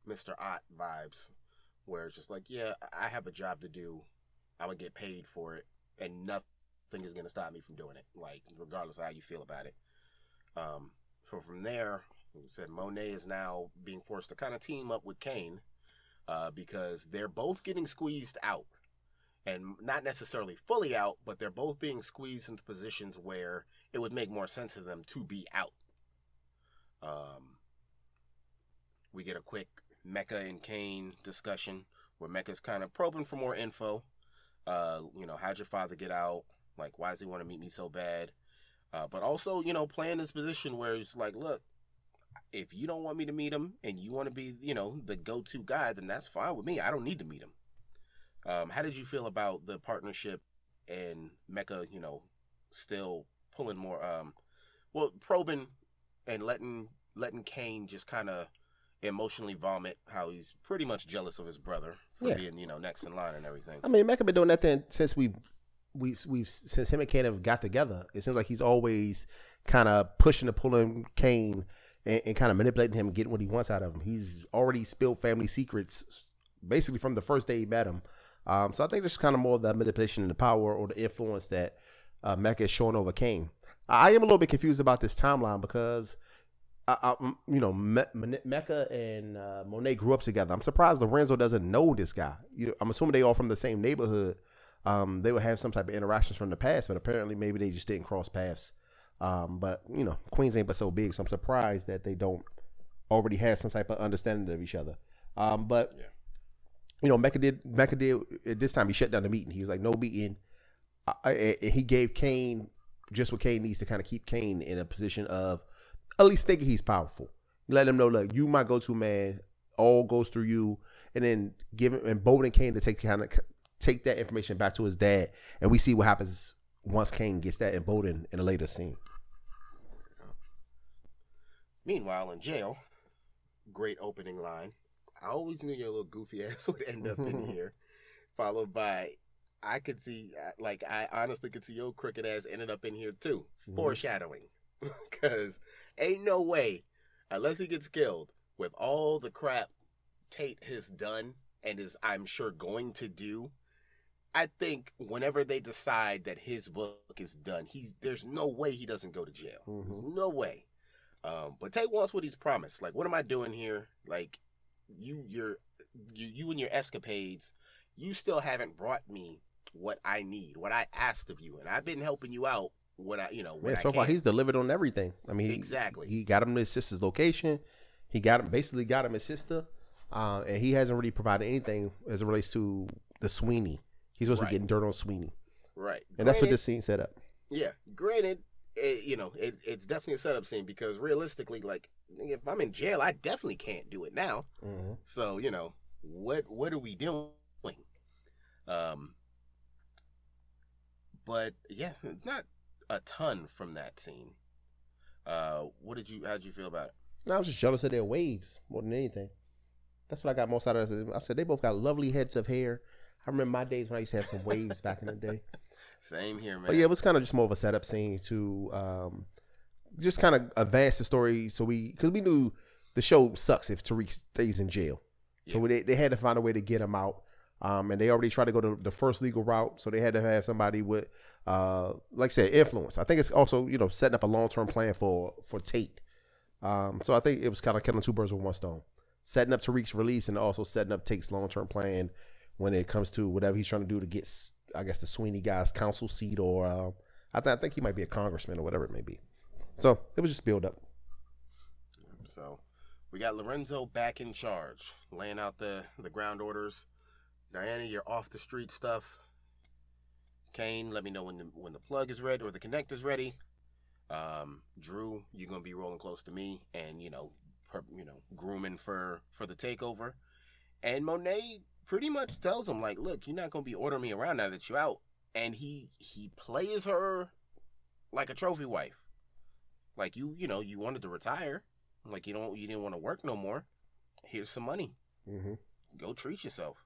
Mister Ott vibes where it's just like, yeah, I have a job to do. I would get paid for it and nothing. Thing is gonna stop me from doing it, like regardless of how you feel about it. Um, so from there, we said Monet is now being forced to kind of team up with Kane uh, because they're both getting squeezed out, and not necessarily fully out, but they're both being squeezed into positions where it would make more sense to them to be out. Um, we get a quick Mecca and Kane discussion where Mecca's kind of probing for more info. Uh, you know, how'd your father get out? Like, why does he want to meet me so bad? Uh, but also, you know, playing this position where it's like, look, if you don't want me to meet him and you want to be, you know, the go-to guy, then that's fine with me. I don't need to meet him. Um, how did you feel about the partnership and Mecca, you know, still pulling more, um, well, probing and letting letting Kane just kind of emotionally vomit how he's pretty much jealous of his brother for yeah. being, you know, next in line and everything. I mean, Mecca been doing that thing since we... We've, we've since him and Kane have got together, it seems like he's always kind of pushing and pulling Kane and, and kind of manipulating him and getting what he wants out of him. He's already spilled family secrets basically from the first day he met him. Um, so I think there's kind of more of the manipulation and the power or the influence that uh, Mecca is showing over Kane. I am a little bit confused about this timeline because, I, I, you know, Me- Me- Mecca and uh, Monet grew up together. I'm surprised Lorenzo doesn't know this guy. You know, I'm assuming they all from the same neighborhood. Um, they would have some type of interactions from the past, but apparently maybe they just didn't cross paths. Um, but, you know, Queens ain't but so big, so I'm surprised that they don't already have some type of understanding of each other. Um, but, yeah. you know, Mecca did, Mecca did, at this time he shut down the meeting. He was like, no meeting. I, I, I, he gave Kane just what Kane needs to kind of keep Kane in a position of at least thinking he's powerful. Let him know, look, you my go-to man, all goes through you, and then give him, and Bowden Kane to take kind of... take that information back to his dad, and we see what happens once Kane gets that emboldened in a later scene. Meanwhile, in jail, great opening line. I always knew your little goofy ass would end up in here. Followed by, I could see, like, I honestly could see your crooked ass ended up in here too. Mm-hmm. Foreshadowing. Because ain't no way, unless he gets killed, with all the crap Tate has done and is, I'm sure, going to do, I think whenever they decide that his book is done, he's, there's no way he doesn't go to jail. Mm-hmm. There's no way. Um, but Tate wants what he's promised. Like, what am I doing here? Like, you, your, you, you and your escapades, you still haven't brought me what I need, what I asked of you, and I've been helping you out. What I, you know, when yeah, so I far he's delivered on everything. I mean, he, exactly. He got him to his sister's location. He got him, basically got him his sister, uh, and he hasn't really provided anything as it relates to the Sweeney. He's supposed right. to be getting dirt on Sweeney, right? And granted, that's what this scene set up. Yeah, granted, it, you know, it, it's definitely a setup scene because realistically, like, if I'm in jail, I definitely can't do it now. Mm-hmm. So you know, what what are we doing? Um, but yeah, it's not a ton from that scene. Uh, what did you? How did you feel about it? No, I was just jealous of their waves more than anything. That's what I got most out of it. I said they both got lovely heads of hair. I remember my days when I used to have some waves back in the day. Same here, man. But yeah, it was kind of just more of a setup scene to um, just kind of advance the story. So we, because we knew the show sucks if Tariq stays in jail, yeah. so they they had to find a way to get him out. Um, and they already tried to go to the first legal route, so they had to have somebody with. Uh, like I said, influence. I think it's also, you know, setting up a long-term plan for, for Tate. Um, so I think it was kind of killing two birds with one stone. Setting up Tariq's release and also setting up Tate's long-term plan when it comes to whatever he's trying to do to get, I guess, the Sweeney guy's council seat or uh, I, th- I think he might be a congressman or whatever it may be. So it was just build up. So we got Lorenzo back in charge, laying out the, the ground orders. Diana, you're off the street stuff. Kane, let me know when the, when the plug is ready or the connect is ready. Um, Drew, you're gonna be rolling close to me and you know, per, you know, grooming for for the takeover. And Monet pretty much tells him like, look, you're not gonna be ordering me around now that you're out. And he he plays her like a trophy wife. Like you you know you wanted to retire, like you don't you didn't want to work no more. Here's some money. Mm-hmm. Go treat yourself.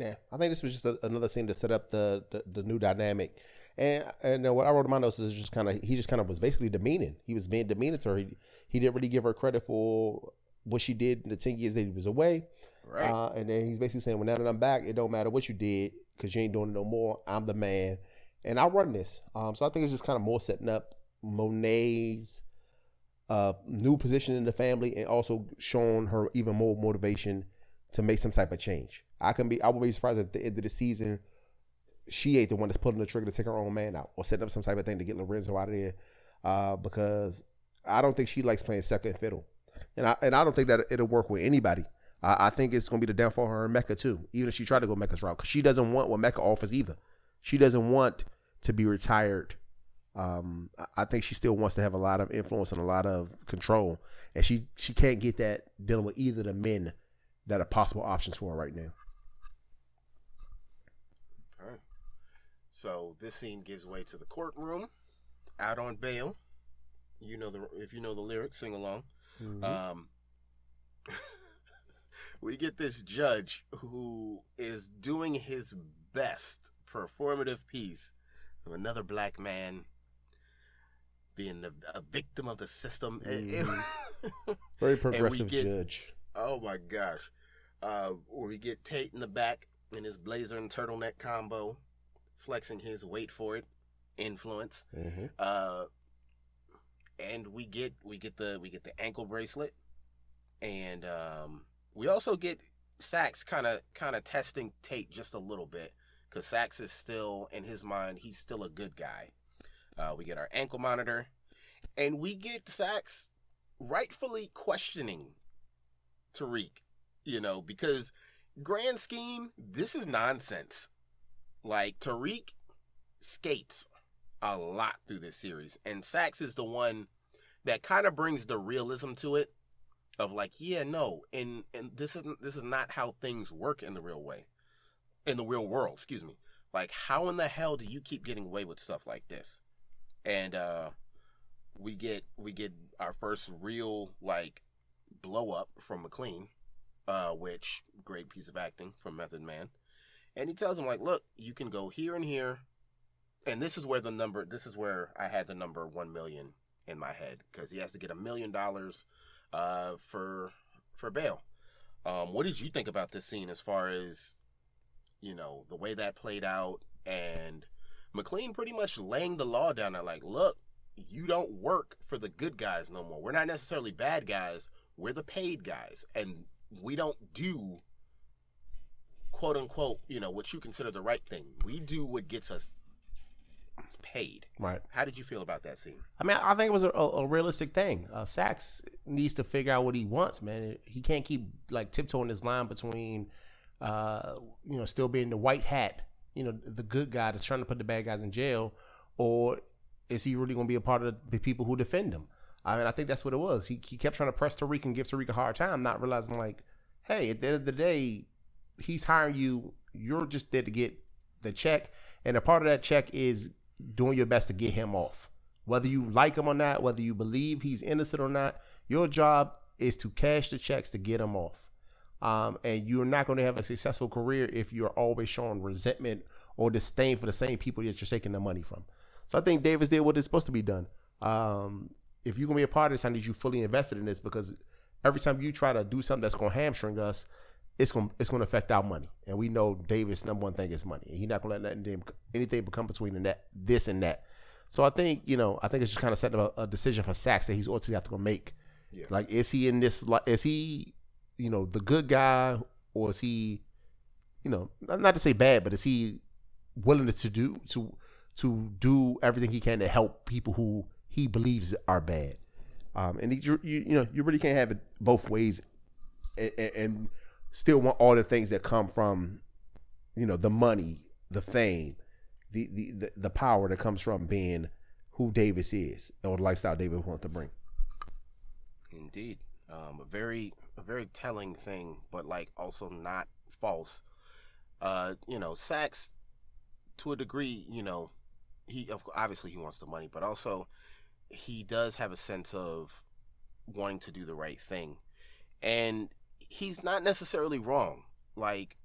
Yeah, I think this was just a, another scene to set up the, the, the new dynamic, and and uh, what I wrote in my notes is just kind of he just kind of was basically demeaning. He was being demeaning to her. He, he didn't really give her credit for what she did in the ten years that he was away, right? Uh, and then he's basically saying, "Well, now that I'm back, it don't matter what you did because you ain't doing it no more. I'm the man, and I run this." Um, so I think it's just kind of more setting up Monet's uh, new position in the family and also showing her even more motivation to make some type of change. I can be. I would be surprised if at the end of the season, she ain't the one that's pulling the trigger to take her own man out or setting up some type of thing to get Lorenzo out of there, uh, because I don't think she likes playing second fiddle, and I and I don't think that it'll work with anybody. Uh, I think it's gonna be the downfall of her and Mecca too, even if she tried to go Mecca's route, because she doesn't want what Mecca offers either. She doesn't want to be retired. Um, I think she still wants to have a lot of influence and a lot of control, and she she can't get that dealing with either the men that are possible options for her right now. Right. So this scene gives way to the courtroom, out on bail. You know the if you know the lyrics, sing along. Mm-hmm. Um, we get this judge who is doing his best performative piece of another black man being a, a victim of the system. Mm-hmm. Very progressive get, judge. Oh my gosh! Uh, we get Tate in the back. In his blazer and turtleneck combo, flexing his wait for it influence, mm-hmm. uh, and we get we get the we get the ankle bracelet, and um, we also get Sax kind of kind of testing Tate just a little bit because Sax is still in his mind he's still a good guy. Uh, we get our ankle monitor, and we get Sax rightfully questioning Tariq, you know because. Grand scheme, this is nonsense. Like, Tariq skates a lot through this series, and Sax is the one that kind of brings the realism to it of like, yeah, no, and and this isn't this is not how things work in the real way, in the real world, excuse me. Like, how in the hell do you keep getting away with stuff like this? And uh, we get we get our first real like blow up from McLean. Uh, which, great piece of acting from Method Man. And he tells him, like, look, you can go here and here. And this is where the number, this is where I had the number one million in my head. Because he has to get a million dollars uh, for for bail. Um, what did you think about this scene as far as, you know, the way that played out and McLean pretty much laying the law down there like, look, you don't work for the good guys no more. We're not necessarily bad guys. We're the paid guys. And we don't do, quote unquote, you know, what you consider the right thing. We do what gets us paid. Right. How did you feel about that scene? I mean, I think it was a, a, a realistic thing. Uh, Sax needs to figure out what he wants, man. He can't keep like tiptoeing this line between, uh, you know, still being the white hat, you know, the good guy that's trying to put the bad guys in jail, or is he really going to be a part of the people who defend him? I mean, I think that's what it was. He he kept trying to press Tariq and give Tariq a hard time, not realizing, like, hey, at the end of the day, he's hiring you. You're just there to get the check, and a part of that check is doing your best to get him off. Whether you like him or not, whether you believe he's innocent or not, your job is to cash the checks to get him off. Um, and you're not going to have a successful career if you're always showing resentment or disdain for the same people that you're taking the money from. So I think Davis did what is supposed to be done. Um, if you're going to be a part of this, I need you fully invested in this, because every time you try to do something that's going to hamstring us, it's going it's going to affect our money. And we know Davis' number one thing is money. And he's not going to let nothing, anything become between that, this and that. So I think, you know, I think it's just kind of setting up a, a decision for Sax that he's ultimately have to go make. Yeah. Like, is he in this, is he, you know, the good guy, or is he, you know, not to say bad, but is he willing to do, to, to do everything he can to help people who he believes are bad. Um, and he, you, you know, you really can't have it both ways and, and still want all the things that come from, you know, the money, the fame, the, the, the, the power that comes from being who Davis is, or the lifestyle Davis wants to bring. Indeed. Um, a very, a very telling thing, but like also not false. Uh, you know, Sax, to a degree, you know, he obviously he wants the money, but also he does have a sense of wanting to do the right thing, and he's not necessarily wrong. Like,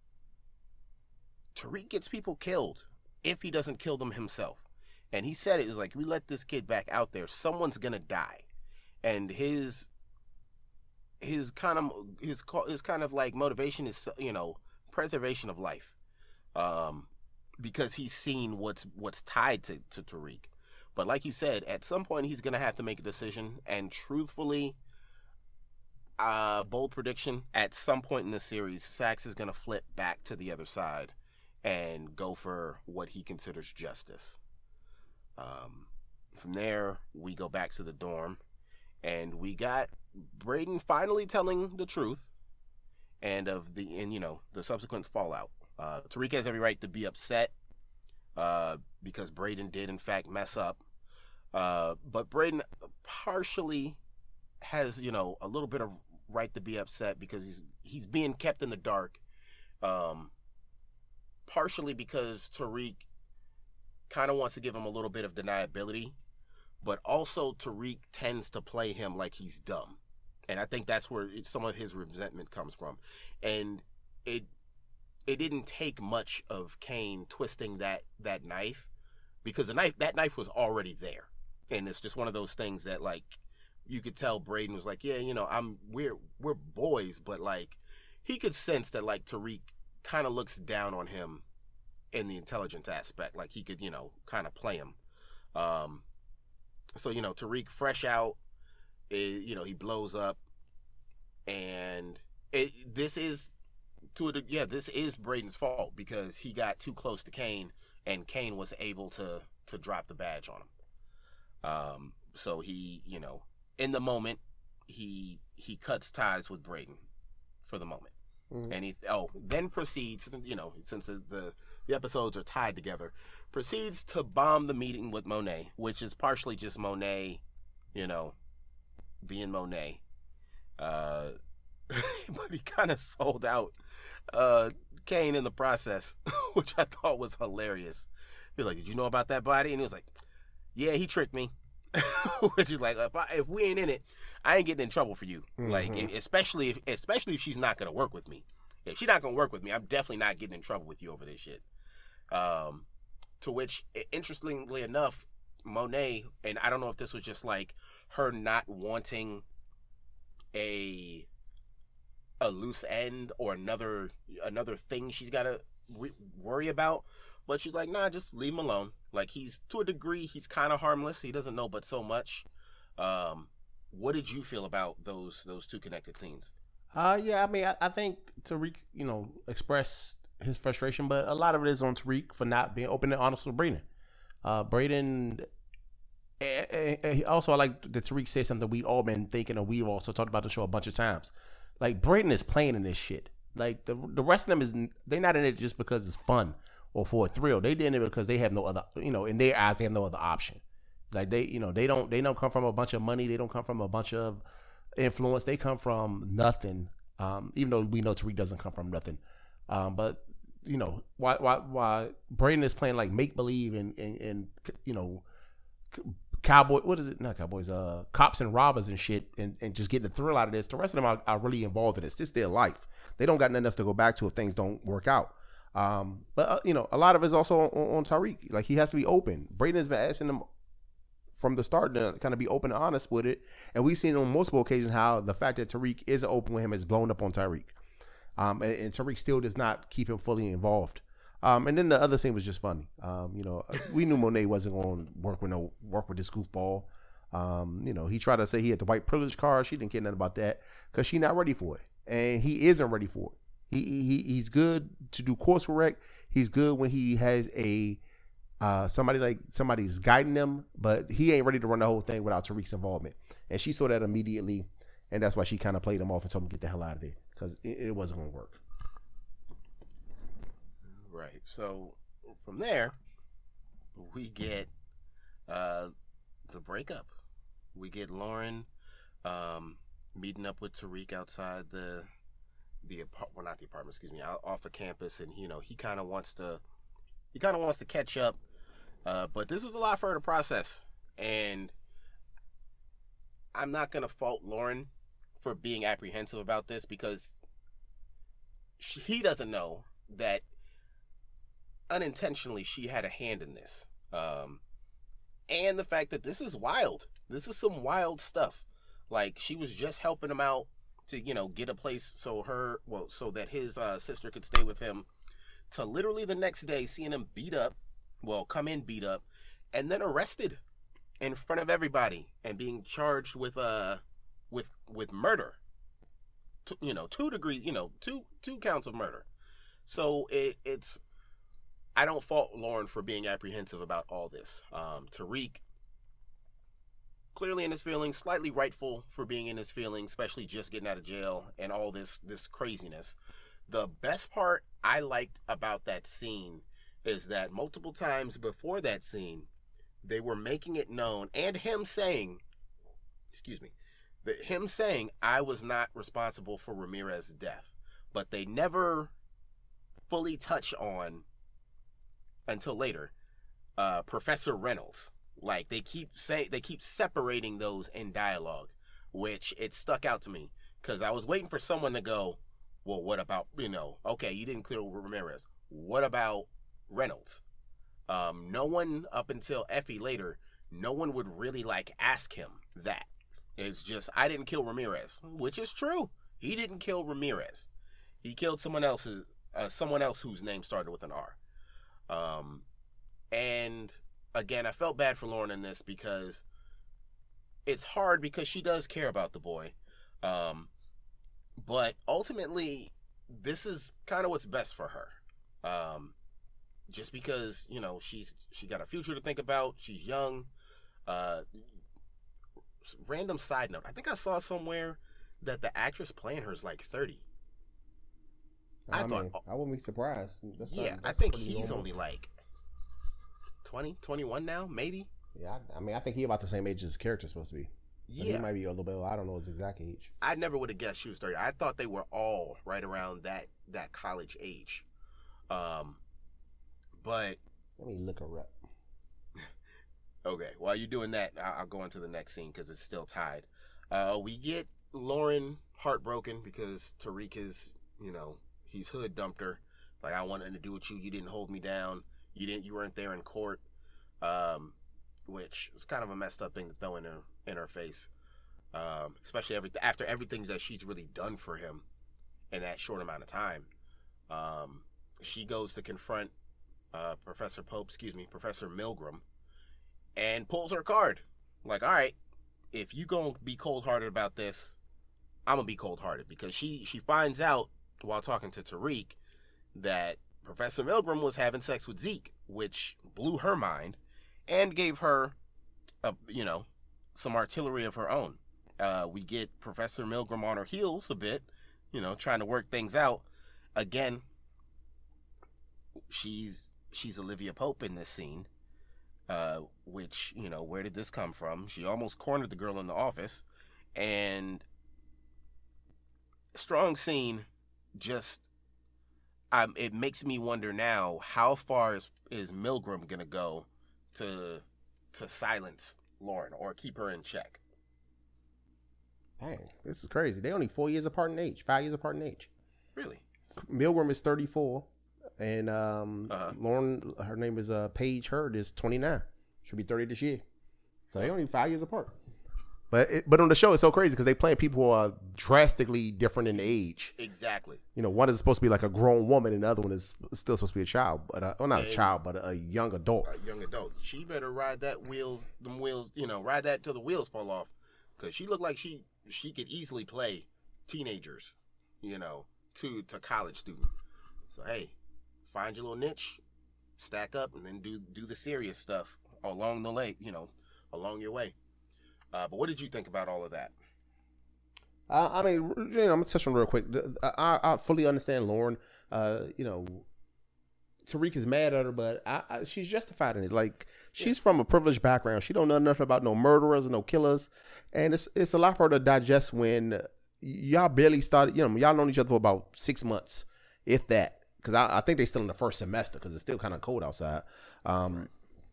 Tariq gets people killed if he doesn't kill them himself, and he said it is like, we let this kid back out there, someone's gonna die, and his his kind of his his kind of like motivation is, you know, preservation of life, um, because he's seen what's what's tied to, to Tariq. But like you said, at some point he's going to have to make a decision. And truthfully, uh, bold prediction, at some point in this series, Sax is going to flip back to the other side and go for what he considers justice. Um, from there, we go back to the dorm. And we got Braden finally telling the truth and of the, and you know, the subsequent fallout. Uh, Tariq has every right to be upset uh, because Braden did, in fact, mess up. Uh, but Braden partially has, you know, a little bit of right to be upset because he's he's being kept in the dark. Um, partially because Tariq kind of wants to give him a little bit of deniability, but also Tariq tends to play him like he's dumb. And I think that's where it, some of his resentment comes from. And it... It didn't take much of Kane twisting that, that knife, because the knife that knife was already there, and it's just one of those things that, like, you could tell Braden was like, yeah, you know, I'm we're we're boys, but like he could sense that like Tariq kind of looks down on him in the intelligence aspect, like he could, you know, kind of play him. Um, so you know, Tariq fresh out, it, you know, he blows up, and it, this is. To a, yeah, this is Braden's fault because he got too close to Kane, and Kane was able to to drop the badge on him. Um, so he, you know, in the moment, he he cuts ties with Braden for the moment, mm. and he oh then proceeds, you know, since the the episodes are tied together, proceeds to bomb the meeting with Monet, which is partially just Monet, you know, being Monet. Uh, but he kind of sold out uh, Kane in the process, which I thought was hilarious. He was like, did you know about that body? And he was like, yeah, he tricked me. Which is like, if, I, if we ain't in it, I ain't getting in trouble for you. Mm-hmm. Like, especially if, especially if she's not going to work with me. If she's not going to work with me, I'm definitely not getting in trouble with you over this shit. Um, to which, interestingly enough, Monet, and I don't know if this was just like her not wanting a... a loose end or another another thing she's got to re- worry about. But she's like, nah, just leave him alone. Like, he's, to a degree, he's kind of harmless. He doesn't know but so much. Um, what did you feel about those those two connected scenes? Uh, yeah, I mean, I, I think Tariq, you know, expressed his frustration, but a lot of it is on Tariq for not being open and honest with Braden. Uh, Braden, and, and also, I like that Tariq said something we've all been thinking, and we've also talked about the show a bunch of times. Like, Braden is playing in this shit. Like, the the rest of them, is they're not in it just because it's fun or for a thrill. They did it because they have no other, you know, in their eyes, they have no other option. Like, they, you know, they don't, they don't come from a bunch of money. They don't come from a bunch of influence. They come from nothing. Um, even though we know Tariq doesn't come from nothing. Um, but, you know, why, why, why Braden is playing like make believe and, and, and, you know, cowboy, what is it? Not cowboys, uh, cops and robbers and shit, and, and just getting the thrill out of this. The rest of them are, are really involved in this. This is their life. They don't got nothing else to go back to if things don't work out. Um, but, uh, you know, a lot of it's also on, on Tariq. Like, he has to be open. Braden has been asking him from the start to kind of be open and honest with it. And we've seen on multiple occasions how the fact that Tariq isn't open with him has blown up on Tariq. Um, and, and Tariq still does not keep him fully involved. Um, and then the other thing was just funny. Um, you know, we knew Monet wasn't going to work with no work with this goofball. Um, you know, he tried to say he had the white privilege card. She didn't care nothing about that because she's not ready for it. And he isn't ready for it. He, he he's good to do course correct. He's good when he has a uh, somebody like somebody's guiding him, but he ain't ready to run the whole thing without Tariq's involvement. And she saw that immediately, and that's why she kind of played him off and told him to get the hell out of there because it, it wasn't gonna work. Right. So from there, we get uh, the breakup. We get Lauren um, meeting up with Tariq outside the. The apart well not the apartment excuse me off of campus, and you know he kind of wants to he kind of wants to catch up, uh, but this is a lot for her to process, and I'm not gonna fault Lauren for being apprehensive about this because she, he doesn't know that unintentionally she had a hand in this, um, and the fact that this is wild, this is some wild stuff. Like, she was just helping him out to, you know, get a place so her, well, so that his uh, sister could stay with him, to literally the next day seeing him beat up, well, come in beat up, and then arrested in front of everybody and being charged with, uh, with, with murder, T- you know, two degree, you know, two, two counts of murder. So it, it's, I don't fault Lauren for being apprehensive about all this. Um, Tariq, clearly in his feelings, slightly rightful for being in his feelings, especially just getting out of jail and all this this craziness. The best part I liked about that scene is that multiple times before that scene, they were making it known, and him saying, excuse me, that him saying, I was not responsible for Ramirez's death, but they never fully touch on, until later, uh, Professor Reynolds. Like, they keep say they keep separating those in dialogue, which it stuck out to me because I was waiting for someone to go, well, what about, you know, okay, you didn't clear Ramirez. What about Reynolds? Um, no one up until Effie later, no one would really like ask him that. It's just, I didn't kill Ramirez, which is true. He didn't kill Ramirez. He killed someone else's, uh, someone else whose name started with an R. Um, and. Again, I felt bad for Lauren in this because it's hard because she does care about the boy. Um, but ultimately, this is kind of what's best for her. Um, just because, you know, she's she got a future to think about. She's young. Uh, random side note. I think I saw somewhere that the actress playing her is like thirty. I, I mean, thought, I wouldn't be surprised. That's yeah, not, that's I think he's normal. Only like... twenty, twenty-one now, maybe? Yeah, I, I mean, I think he about the same age as his character's supposed to be. Yeah. Like, he might be a little bit, I don't know his exact age. I never would have guessed she was thirty. I thought they were all right around that that college age. Um, but... Let me look her up. Okay, while you're doing that, I'll, I'll go into the next scene because it's still tied. Uh, we get Lauren heartbroken because Tariq is, you know, he's hood dumped her. Like, I wanted to do with you. You didn't hold me down. You didn't. You weren't there in court, um, which was kind of a messed up thing to throw in her in her face, um, especially every, after everything that she's really done for him. in that short amount of time. Um, she goes to confront uh, Professor Pope, excuse me, Professor Milgram, and pulls her card. Like, all right, if you gonna be cold-hearted about this, I'm gonna be cold-hearted, because she she finds out while talking to Tariq that Professor Milgram was having sex with Zeke, which blew her mind and gave her, a, you know, some artillery of her own. Uh, we get Professor Milgram on her heels a bit, you know, trying to work things out. Again, she's she's Olivia Pope in this scene, uh, which, you know, where did this come from? She almost cornered the girl in the office, and strong scene, just... Um, it makes me wonder now, how far is, is Milgram going to go to to silence Lauren or keep her in check? Dang, this is crazy. They're only four years apart in age, five years apart in age. Really? Milgram is thirty-four, and um, uh-huh. Lauren, her name is uh, Paige Hurd, is twenty-nine. She'll be thirty this year. So they're only five years apart. But it, but on the show, it's so crazy because they playing people who are drastically different in age. Exactly. You know, one is supposed to be like a grown woman, and the other one is still supposed to be a child, but a, well, not and a child, but a, a young adult. A young adult. She better ride that wheels, them wheels. You know, ride that till the wheels fall off, because she looked like she she could easily play teenagers. You know, to to college student. So hey, find your little niche, stack up, and then do do the serious stuff along the way. You know, along your way. Uh, but what did you think about all of that? Uh, I mean, you know, I'm going to touch on real quick. I, I fully understand Lauren. Uh, you know, Tariq is mad at her, but I, I, she's justified in it. Like, she's from a privileged background. She don't know nothing about no murderers or no killers. And it's it's a lot for her to digest when y'all barely started. You know, y'all known each other for about six months, if that. Because I, I think they still in the first semester because it's still kind of cold outside. Um, right.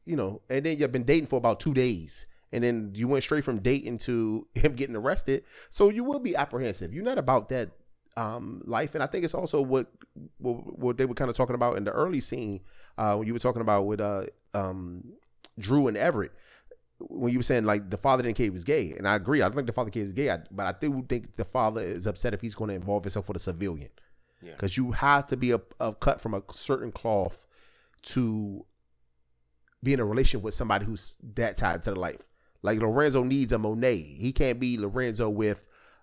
You know, and then you've been dating for about two days. And then you went straight from dating to him getting arrested. So you will be apprehensive. You're not about that um, life. And I think it's also what, what what they were kind of talking about in the early scene uh, when you were talking about with uh, um, Drew and Everett. When you were saying, like, the father didn't care he was gay. And I agree. I don't think the father cares gay. I, but I do think the father is upset if he's going to involve himself with a civilian. Because yeah. you have to be a, a cut from a certain cloth to be in a relationship with somebody who's that tied to the life. Like, Lorenzo needs a Monet. He can't be Lorenzo with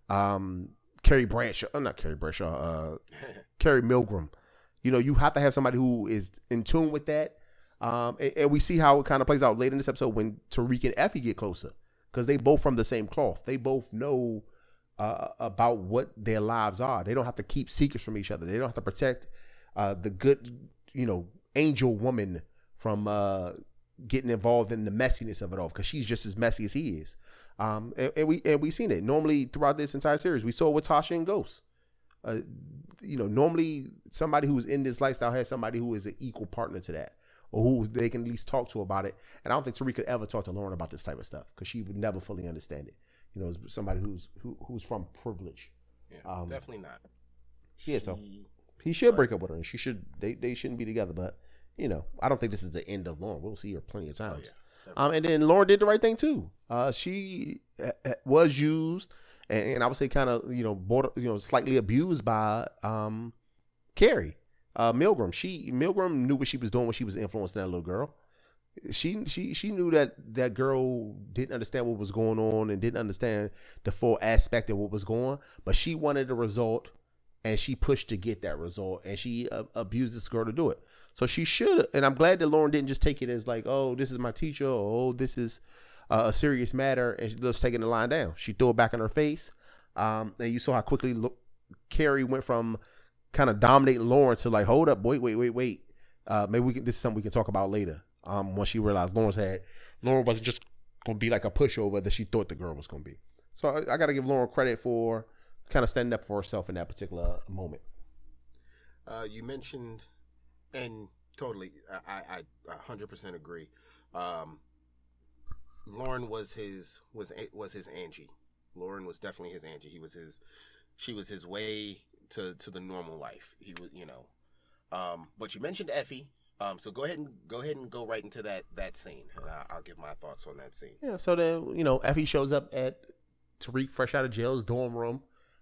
um, Carrie Bradshaw. Oh, not Carrie Bradshaw. Uh, Carrie Milgram. You know, you have to have somebody who is in tune with that. Um, and, and we see how it kind of plays out later in this episode when Tariq and Effie get closer. Because they both from the same cloth. They both know uh, about what their lives are. They don't have to keep secrets from each other. They don't have to protect uh, the good, you know, angel woman from... Uh, getting involved in the messiness of it all, because she's just as messy as he is. Um, and, and we and we've seen it normally throughout this entire series. We saw it with Tasha and Ghost. Uh, you know, normally somebody who's in this lifestyle has somebody who is an equal partner to that, or who they can at least talk to about it. And I don't think Tariq could ever talk to Lauren about this type of stuff, because she would never fully understand it. You know, somebody who's who, who's from privilege. Yeah, um, definitely not. She, yeah, so he should break up with her, and she should. They they shouldn't be together, but. You know, I don't think this is the end of Lauren. We'll see her plenty of times. Oh, yeah. um, and then Lauren did the right thing, too. Uh, she uh, was used and, and I would say kind of, you know, border, you know, slightly abused by um, Carrie uh, Milgram. She Milgram knew what she was doing when she was influencing that little girl. She she she knew that that girl didn't understand what was going on and didn't understand the full aspect of what was going on. But she wanted a result, and she pushed to get that result, and she uh, abused this girl to do it. So she should, and I'm glad that Lauren didn't just take it as like, oh, this is my teacher, or, oh, this is uh, a serious matter, and she just taking the line down. She threw it back in her face, um, and you saw how quickly Lo- Carrie went from kind of dominating Lauren to like, hold up, wait, wait, wait, wait. Uh, maybe we can, this is something we can talk about later. Um, once she realized Lauren's had, Lauren wasn't just gonna be like a pushover that she thought the girl was gonna be. So I, I got to give Lauren credit for kind of standing up for herself in that particular moment. Uh, you mentioned. And totally, I, I, I one hundred percent agree. Um, Lauren was his was was his Angie. Lauren was definitely his Angie. He was his, she was his way to, to the normal life. He was, you know. Um, but you mentioned Effie, um, so go ahead and go ahead and go right into that that scene, and I, I'll give my thoughts on that scene. Yeah. So then, you know, Effie shows up at Tariq fresh out of jail's dorm room.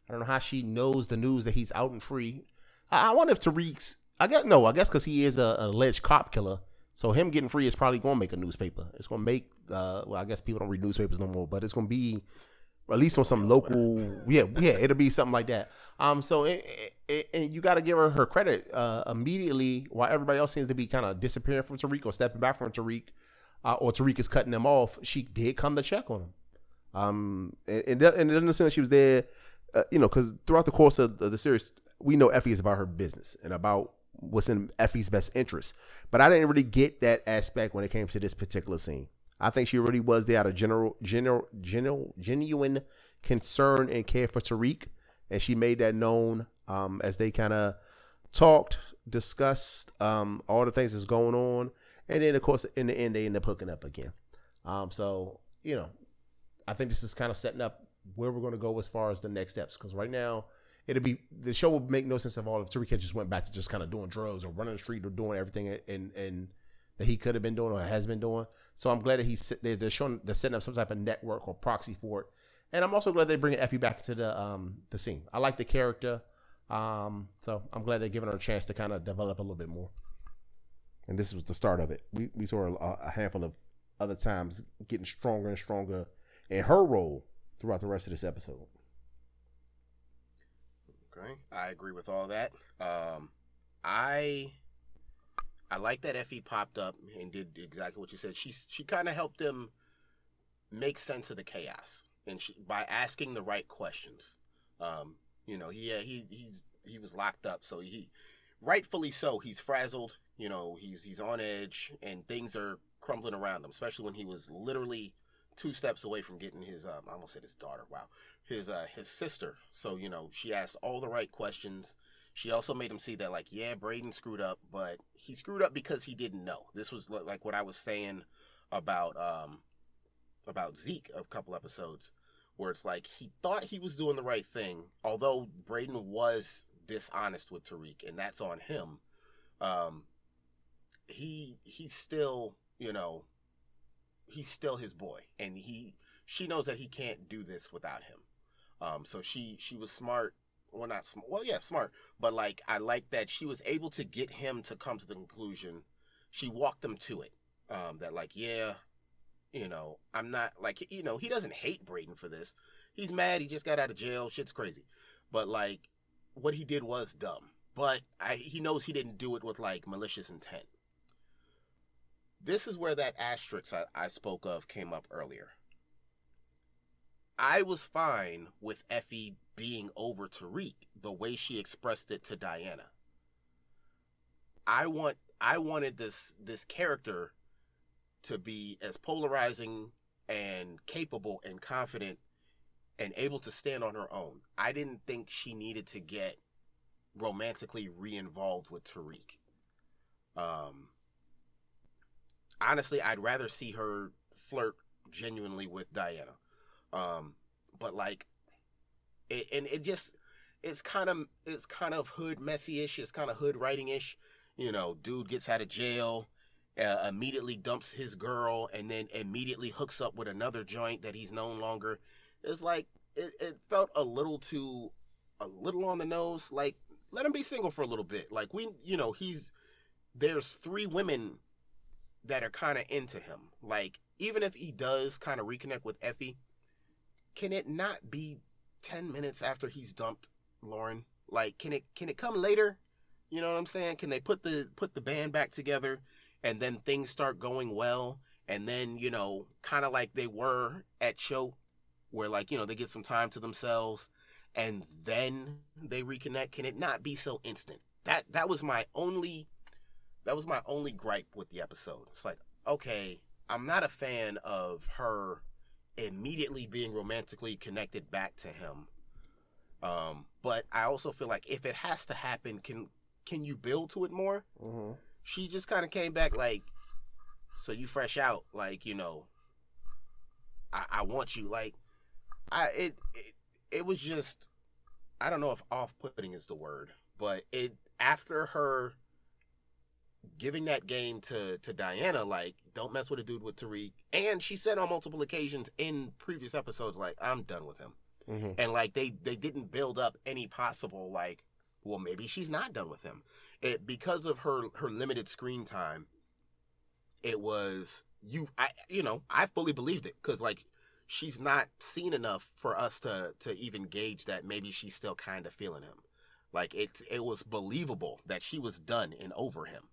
I don't know how she knows the news that he's out and free. I, I wonder if Tariq's, I guess, no, I guess because he is a, an alleged cop killer. So him getting free is probably going to make a newspaper. It's going to make, uh, well, I guess people don't read newspapers no more, but it's going to be at least on some local, yeah, yeah, it'll be something like that. Um, so it, it, it, you got to give her her credit uh, immediately while everybody else seems to be kind of disappearing from Tariq or stepping back from Tariq uh, or Tariq is cutting them off. She did come to check on him. Um, and, and it doesn't seem like she was there, uh, you know, because throughout the course of the, the series, we know Effie is about her business and about what's in Effie's best interest. But I didn't really get that aspect when it came to this particular scene. I think she really was there out of general, general, general, genuine concern and care for Tariq, and she made that known um, as they kind of talked, discussed um, all the things that's going on, and then of course in the end they end up hooking up again. Um, so you know, I think this is kind of setting up where we're going to go as far as the next steps, because right now. It'll be the show would make no sense at all if Tariq had just went back to just kind of doing drugs or running the street or doing everything and and that he could have been doing or has been doing. So I'm glad that he's they're showing they're setting up some type of network or proxy for it. And I'm also glad they're bringing Effie back to the um the scene. I like the character, um so I'm glad they're giving her a chance to kind of develop a little bit more. And this was the start of it. We we saw a, a handful of other times getting stronger and stronger in her role throughout the rest of this episode. Okay. I agree with all that. Um, I I like that Effie popped up and did exactly what you said. She she kind of helped them make sense of the chaos, and she, by asking the right questions. Um, you know, yeah, he he's he was locked up, so he rightfully so. He's frazzled. You know, he's he's on edge, and things are crumbling around him, especially when he was literally two steps away from getting his, um, I almost said his daughter, wow, his uh, his sister. So, you know, she asked all the right questions. She also made him see that, like, yeah, Braden screwed up, but he screwed up because he didn't know. This was like what I was saying about um, about Zeke a couple episodes, where it's like he thought he was doing the right thing, although Braden was dishonest with Tariq, and that's on him. Um, he he still, you know, he's still his boy, and he she knows that he can't do this without him. Um, so she she was smart, well not smart, well yeah smart, but like I like that she was able to get him to come to the conclusion. She walked them to it. Um, that like yeah, you know I'm not like you know he doesn't hate Braden for this. He's mad. He just got out of jail. Shit's crazy, but like what he did was dumb. But I, he knows he didn't do it with like malicious intent. This is where that asterisk I, I spoke of came up earlier. I was fine with Effie being over Tariq the way she expressed it to Diana. I want I wanted this this character to be as polarizing and capable and confident and able to stand on her own. I didn't think she needed to get romantically re-involved with Tariq. Um Honestly, I'd rather see her flirt genuinely with Diana. Um, but like, it, and it just, it's kind of, it's kind of hood messy-ish. It's kind of hood writing-ish. You know, dude gets out of jail, uh, immediately dumps his girl, and then immediately hooks up with another joint that he's no longer. It's like, it, it felt a little too, a little on the nose. Like, let him be single for a little bit. Like we, you know, he's, there's three women that are kind of into him. Like, even if he does kind of reconnect with Effie, can it not be ten minutes after he's dumped Lauren? Like, can it can it come later? You know what I'm saying? Can they put the put the band back together, and then things start going well, and then, you know, kind of like they were at Choate, where, like, you know, they get some time to themselves, and then they reconnect? Can it not be so instant? That that was my only... That was my only gripe with the episode. It's like, okay, I'm not a fan of her immediately being romantically connected back to him. Um, but I also feel like if it has to happen, can can you build to it more? Mm-hmm. She just kind of came back like, so you fresh out, like, you know, I, I want you. Like, I it, it it was just, I don't know if off-putting is the word, but it after her giving that game to, to Diana, like, don't mess with a dude with Tariq. And she said on multiple occasions in previous episodes, like, I'm done with him. Mm-hmm. And, like, they, they didn't build up any possible, like, well, maybe she's not done with him. It, because of her, her limited screen time, it was, you I you know, I fully believed it. Because, like, she's not seen enough for us to, to even gauge that maybe she's still kind of feeling him. Like, it, it was believable that she was done and over him.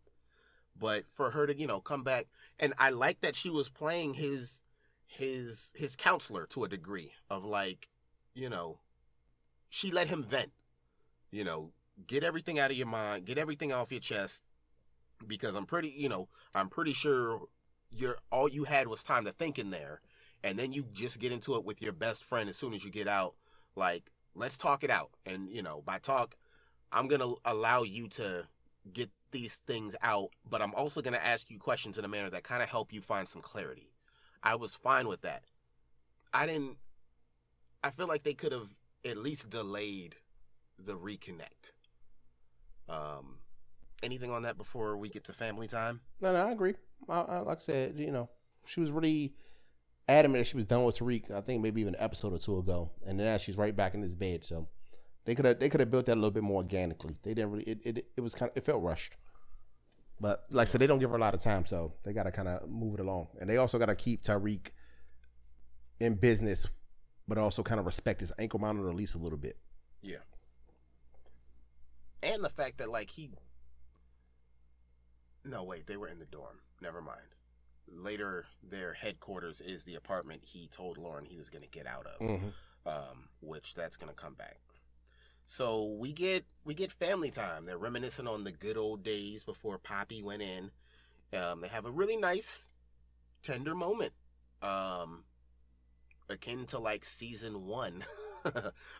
But for her to, you know, come back, and I like that she was playing his his his counselor to a degree of, like, you know, she let him vent, you know, get everything out of your mind, get everything off your chest, because I'm pretty, you know, I'm pretty sure you're, all you had was time to think in there, and then you just get into it with your best friend as soon as you get out, like, let's talk it out, and, you know, by talk, I'm going to allow you to get these things out, but I'm also going to ask you questions in a manner that kind of help you find some clarity. I was fine with that. I didn't, I feel like they could have at least delayed the reconnect. Um, anything on that before we get to family time? No, no, I agree. I, I, like I said, you know, she was really adamant that she was done with Tariq, I think maybe even an episode or two ago, and now she's right back in this bed, so they could have they could have built that a little bit more organically. They didn't really, it, it, it was kind of, it felt rushed. But, like I said, they don't give her a lot of time, so they got to kind of move it along. And they also got to keep Tariq in business, but also kind of respect his ankle monitor release a little bit. Yeah. And the fact that, like, he... No, wait, they were in the dorm. Never mind. Later, their headquarters is the apartment he told Lauren he was going to get out of, mm-hmm. um, which that's going to come back. So we get we get family time. They're reminiscing on the good old days before Poppy went in. Um, they have a really nice, tender moment, um, akin to like season one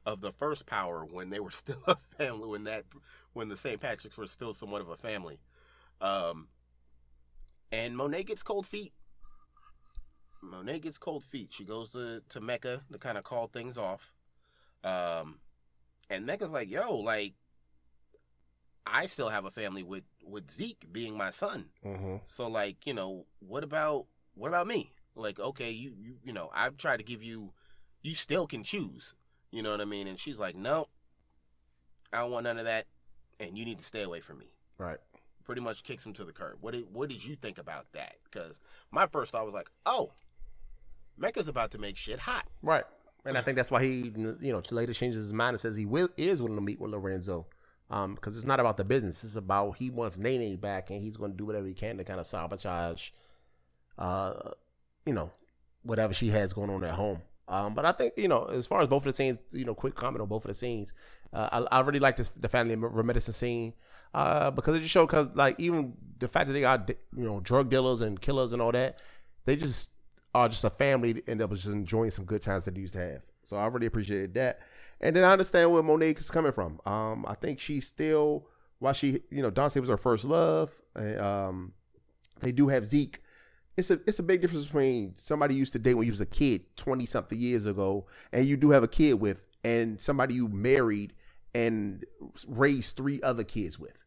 of the first Power, when they were still a family, when that when the Saint Patrick's were still somewhat of a family. Um, and Monet gets cold feet. Monet gets cold feet. She goes to to Mecca to kind of call things off. Um. And Mecca's like, yo, like, I still have a family with, with Zeke being my son. Mm-hmm. So, like, you know, what about what about me? Like, okay, you, you you know, I've tried to give you, you still can choose. You know what I mean? And she's like, no, I don't want none of that, and you need to stay away from me. Right. Pretty much kicks him to the curb. What did, what did you think about that? Because my first thought was like, oh, Mecca's about to make shit hot. Right. And I think that's why he, you know, later changes his mind and says he will, is willing to meet with Lorenzo. Um, because it's not about the business. It's about he wants Nene back, and he's going to do whatever he can to kind of sabotage, uh, you know, whatever she has going on at home. Um, but I think, you know, as far as both of the scenes, you know, quick comment on both of the scenes. Uh, I, I really like this, the family reminiscence scene uh, because it just showed, because, like, even the fact that they got, you know, drug dealers and killers and all that, they just... are just a family to end up just enjoying some good times that they used to have. So I really appreciated that. And then I understand where Monet is coming from. Um, I think she's still, while she, you know, Dante was her first love. And, um, they do have Zeke. It's a it's a big difference between somebody you used to date when you was a kid twenty-something years ago, and you do have a kid with, and somebody you married and raised three other kids with.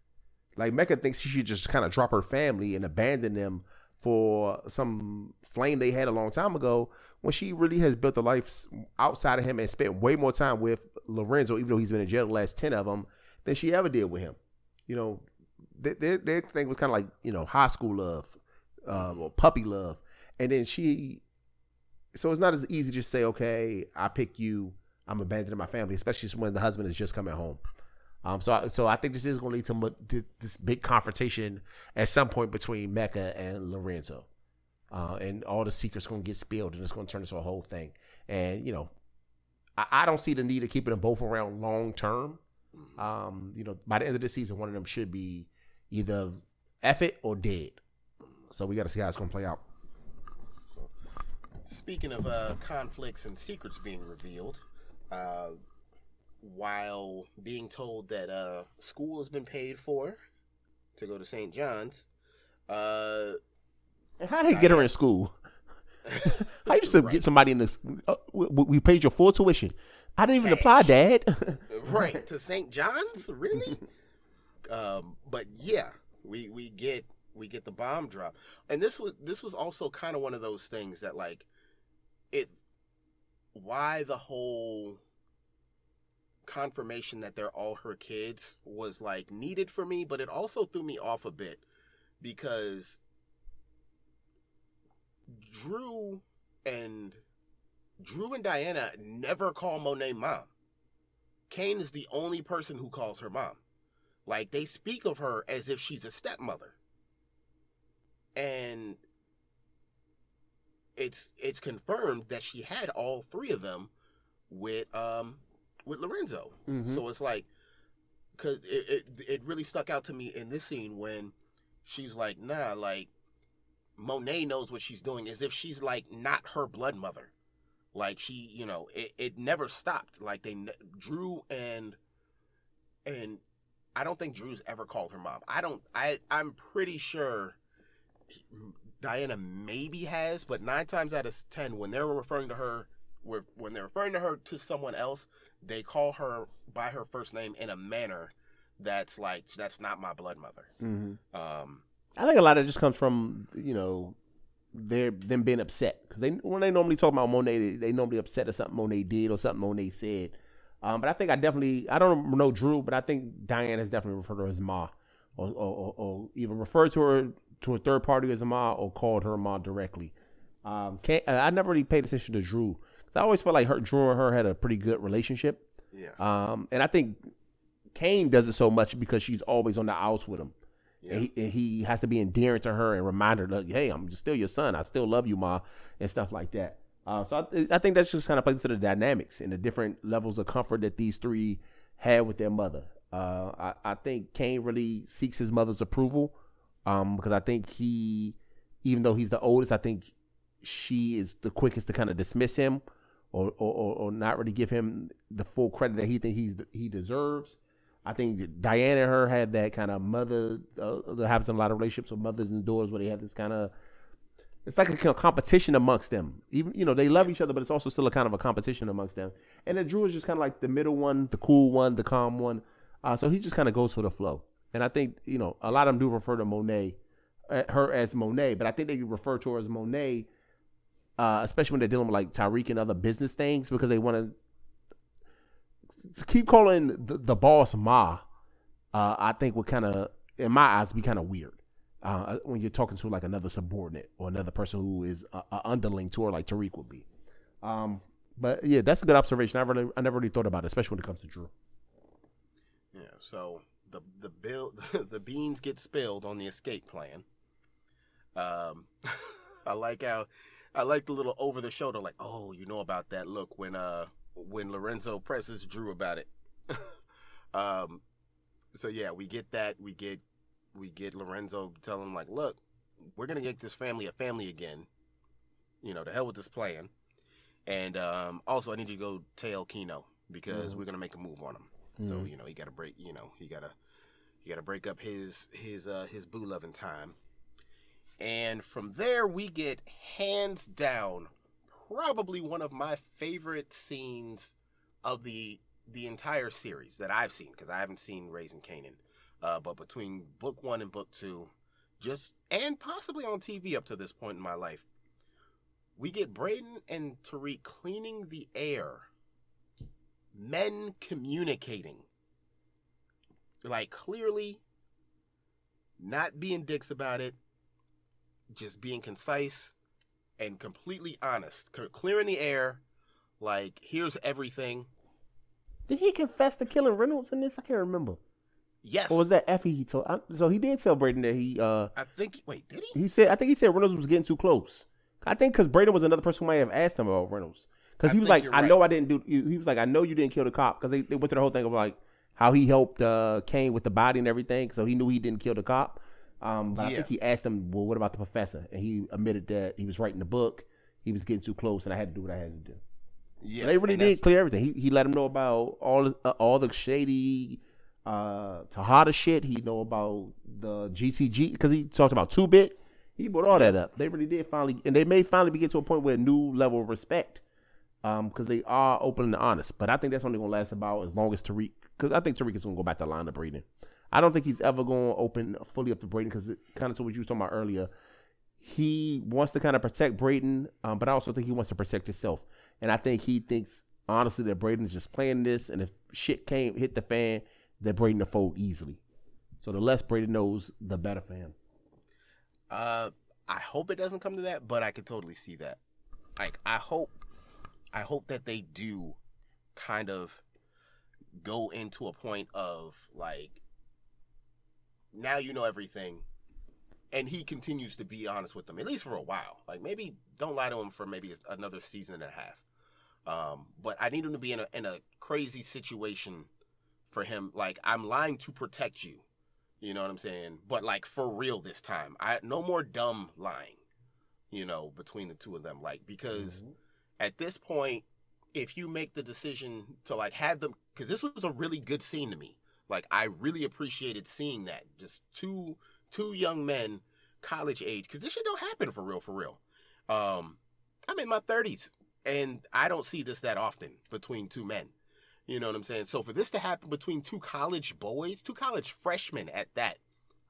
Like, Mecca thinks she should just kind of drop her family and abandon them for some flame they had a long time ago, when she really has built a life outside of him and spent way more time with Lorenzo, even though he's been in jail the last ten of them, than she ever did with him. You know, their their thing was kind of like, you know, high school love, um, or puppy love. And then she, so it's not as easy to just say, okay, I pick you, I'm abandoning my family, especially when the husband is just coming home. Um, so, I, so I think this is going to lead to this big confrontation at some point between Mecca and Lorenzo, uh, and all the secrets going to get spilled, and it's going to turn into a whole thing. And, you know, I, I don't see the need of keeping them both around long term. Um, you know, by the end of the season, one of them should be either F it or dead. So we got to see how it's going to play out. So, speaking of uh, conflicts and secrets being revealed. Uh, While being told that uh, school has been paid for to go to Saint John's, uh, how did he get her in school? How you just right. get somebody in this? Uh, we, we paid your full tuition. I didn't even Cash. apply, Dad. Right to Saint John's, really? um, but yeah, we we get we get the bomb drop, and this was this was also kind of one of those things that, like, it. Why the whole confirmation that they're all her kids was like needed for me, but it also threw me off a bit because Drew and Drew and Diana never call Monet mom. Kane is the only person who calls her mom. Like, they speak of her as if she's a stepmother. And it's it's confirmed that she had all three of them with um with Lorenzo. Mm-hmm. So it's like, because it, it, it really stuck out to me in this scene when she's like, nah, like, Monet knows what she's doing, as if she's, like, not her blood mother. Like, she, you know, it, it never stopped. Like, they, Drew and, and I don't think Drew's ever called her mom. I don't, I, I'm pretty sure he, Diana maybe has, but nine times out of ten, when they're referring to her, when they're referring to her to someone else, they call her by her first name in a manner that's like, that's not my blood mother. Mm-hmm. Um, I think a lot of it just comes from, you know, They're them being upset because they when they normally talk about Monet, they, they normally upset at something Monet did or something Monet said. Um, but I think I definitely I don't know Drew, but I think Diane has definitely referred to her as Ma, or, or, or even referred to her to a third party as a Ma, or called her Ma directly. Um, can't, I never really paid attention to Drew because I always felt like her Drew and her had a pretty good relationship. Yeah. Um, and I think Kane does it so much because she's always on the outs with him. Yeah. And he, and he has to be endearing to her and remind her, like, hey, I'm still your son. I still love you, Ma, and stuff like that. Uh, so I, I think that's just kind of plays into the dynamics and the different levels of comfort that these three had with their mother. Uh, I, I think Kane really seeks his mother's approval um, because I think he, even though he's the oldest, I think she is the quickest to kind of dismiss him or or, or not really give him the full credit that he think he's, he deserves. I think Diana and her had that kind of mother uh, that happens in a lot of relationships with mothers and daughters where they have this kind of, it's like a kind of competition amongst them. Even, you know, they love each other, but it's also still a kind of a competition amongst them. And then Drew is just kind of like the middle one, the cool one, the calm one. Uh, so he just kind of goes with the flow. And I think, you know, a lot of them do refer to Monet, uh, her as Monet, but I think they refer to her as Monet, uh, especially when they're dealing with like Tariq and other business things because they want to, to keep calling the, the boss Ma, uh, I think would kind of, in my eyes, be kind of weird uh, when you're talking to like another subordinate or another person who is a, a underling to her, like Tariq would be. Um, but yeah, that's a good observation. I really, I never really thought about it, especially when it comes to Drew. Yeah. So the the build, the beans get spilled on the escape plan. Um, I like how, I like the little over the shoulder, like, oh, you know about that look when uh. when Lorenzo presses Drew about it. um, so yeah, we get that. We get, we get Lorenzo telling him like, look, we're going to get this family a family again, you know, to hell with this plan. And, um, also I need you to go tail Kino because mm-hmm. we're going to make a move on him. Mm-hmm. So, you know, he got to break, you know, he got to, you got to break up his, his, uh, his boo loving time. And from there we get hands down probably one of my favorite scenes of the the entire series that I've seen, because I haven't seen Raising Kanan. Uh, but between book one and book two, just and possibly on T V up to this point in my life, we get Braden and Tariq cleaning the air, men communicating, like clearly not being dicks about it, just being concise. And completely honest, clearing the air, like, here's everything. Did he confess to killing Reynolds in this? I can't remember. Yes. Or was that Effie he told? I, so he did tell Braden that he. Uh, I think. Wait, did he? He said. I think he said Reynolds was getting too close. I think because Braden was another person who might have asked him about Reynolds because he was like, I right. know I didn't do. He was like, I know you didn't kill the cop because they, they went through the whole thing of like how he helped uh, Kane with the body and everything, so he knew he didn't kill the cop. Um, but yeah. I think he asked him, well, what about the professor? And he admitted that he was writing the book. He was getting too close, and I had to do what I had to do. Yeah, so they really did clear everything. He he let him know about all uh, all the shady uh, Tejada shit. He know about the G T G, because he talked about two-bit. He brought all that up. They really did finally, and they may finally be getting to a point where a new level of respect, um, because they are open and honest. But I think that's only going to last about as long as Tariq, because I think Tariq is going to go back to line of breeding. I don't think he's ever going to open fully up to Braden because it kind of to what you were talking about earlier. He wants to kind of protect Braden, um, but I also think he wants to protect himself. And I think he thinks honestly, that Braden is just playing this, and if shit came, hit the fan, that Braden will fold easily. So the less Braden knows, the better for him. Uh, I hope it doesn't come to that, but I can totally see that. Like, I hope, I hope that they do kind of go into a point of, like, now you know everything, and he continues to be honest with them, at least for a while. Like, maybe don't lie to him for maybe another season and a half. Um, but I need him to be in a in a crazy situation for him. Like, I'm lying to protect you. You know what I'm saying? But, like, for real this time. I no more dumb lying, you know, between the two of them. Like, because mm-hmm. at this point, if you make the decision to, like, have them, because this was a really good scene to me. Like, I really appreciated seeing that. Just two two young men, college age, because this shit don't happen for real, for real. Um, I'm in my thirties, and I don't see this that often between two men. You know what I'm saying? So for this to happen between two college boys, two college freshmen at that,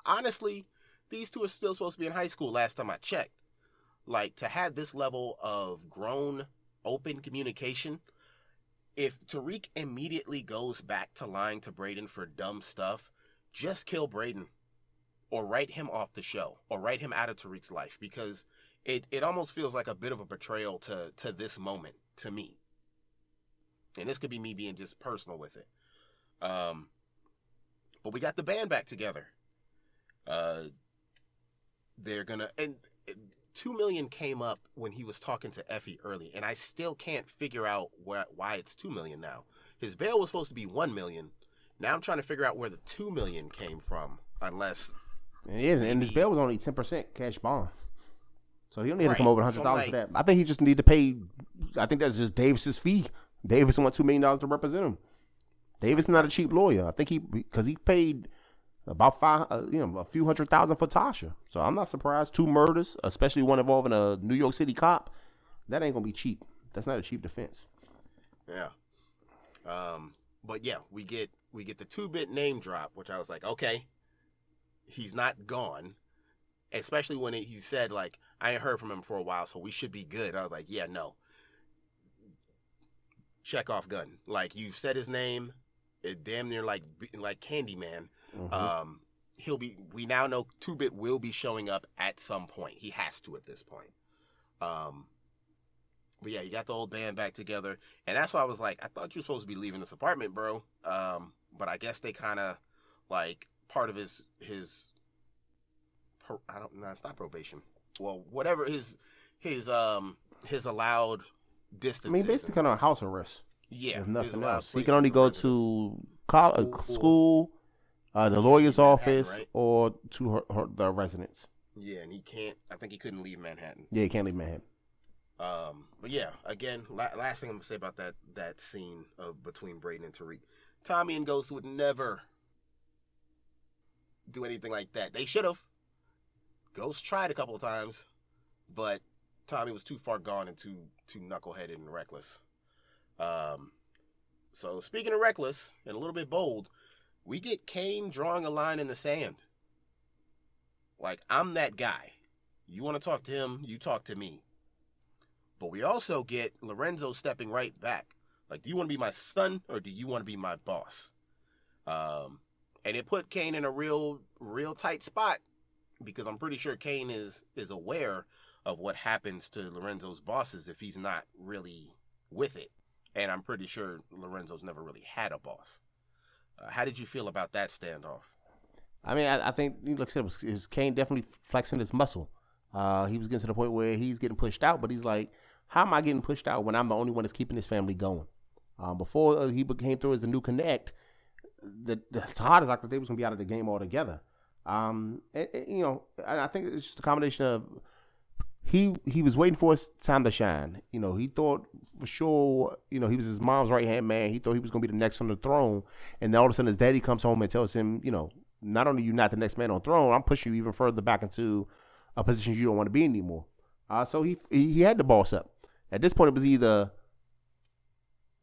honestly, these two are still supposed to be in high school last time I checked. Like, to have this level of grown, open communication, if Tariq immediately goes back to lying to Braden for dumb stuff, just kill Braden or write him off the show or write him out of Tariq's life, because it, it almost feels like a bit of a betrayal to, to this moment, to me. And this could be me being just personal with it. Um, but we got the band back together. Uh, they're going to... And two million came up when he was talking to Effie early, and I still can't figure out why, why it's two million now. His bail was supposed to be one million. Now I'm trying to figure out where the two million came from, unless... It isn't, and his bail was only ten percent cash bond. So he only had right. to come over one hundred dollars so like, for that. I think he just needed to pay... I think that's just Davis's fee. Davis wants two million dollars to represent him. Davis not a cheap lawyer. I think he, because he paid about five, uh, you know, a few hundred thousand for Tasha. So I'm not surprised. Two murders, especially one involving a New York City cop, that ain't gonna be cheap. That's not a cheap defense. Yeah. Um. But yeah, we get we get the two bit name drop, which I was like, okay, he's not gone. Especially when he said, like, I ain't heard from him for a while, so we should be good. I was like, yeah, no. Check off gun. Like, you said his name, it damn near like like Candyman. Mm-hmm. Um, he'll be. We now know two bit will be showing up at some point. He has to at this point. Um, but yeah, you got the old band back together, and that's why I was like, I thought you were supposed to be leaving this apartment, bro. Um, but I guess they kind of like part of his his. Per, I don't know. It's not probation. Well, whatever his his um his allowed. Distances. I mean, basically kind of house arrest. Yeah. There's nothing else. He can only go to college, school, school uh, the lawyer's office, right? Or to her, her, the residence. Yeah, and he can't, I think he couldn't leave Manhattan. Yeah, he can't leave Manhattan. Um, but yeah, again, la- last thing I'm going to say about that that scene of between Braden and Tariq. Tommy and Ghost would never do anything like that. They should have. Ghost tried a couple of times, but Tommy was too far gone and too too knuckleheaded and reckless. Um, so speaking of reckless and a little bit bold, we get Kane drawing a line in the sand. Like, I'm that guy. You want to talk to him, you talk to me. But we also get Lorenzo stepping right back. Like, do you want to be my son or do you want to be my boss? Um, and it put Kane in a real, real tight spot, because I'm pretty sure Kane is is aware of what happens to Lorenzo's bosses if he's not really with it. And I'm pretty sure Lorenzo's never really had a boss. Uh, how did you feel about that standoff? I mean, I, I think, like I said, it was, it was Kane definitely flexing his muscle. Uh, he was getting to the point where he's getting pushed out, but he's like, how am I getting pushed out when I'm the only one that's keeping his family going? Um, before he came through as the new connect, the, the Tejada's like, they was going to be out of the game altogether. Um, it, it, you know, and I think it's just a combination of He he was waiting for his time to shine. You know, he thought for sure, you know, he was his mom's right-hand man. He thought he was going to be the next on the throne. And then all of a sudden his daddy comes home and tells him, you know, not only are you not the next man on the throne, I'm pushing you even further back into a position you don't want to be in anymore. Uh, so he, he he had to boss up. At this point, it was either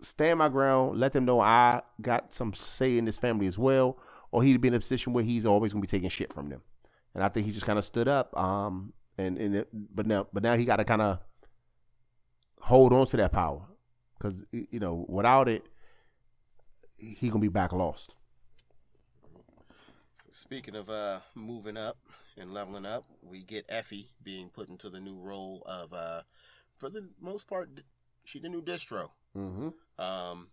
stand my ground, let them know I got some say in this family as well, or he'd be in a position where he's always going to be taking shit from them. And I think he just kind of stood up. Um... And and it, but now but now he got to kind of hold on to that power, Because, you know, without it, he gonna be back lost. Speaking of uh, moving up and leveling up, we get Effie being put into the new role of, uh, for the most part, she the new distro. Mm-hmm. Um,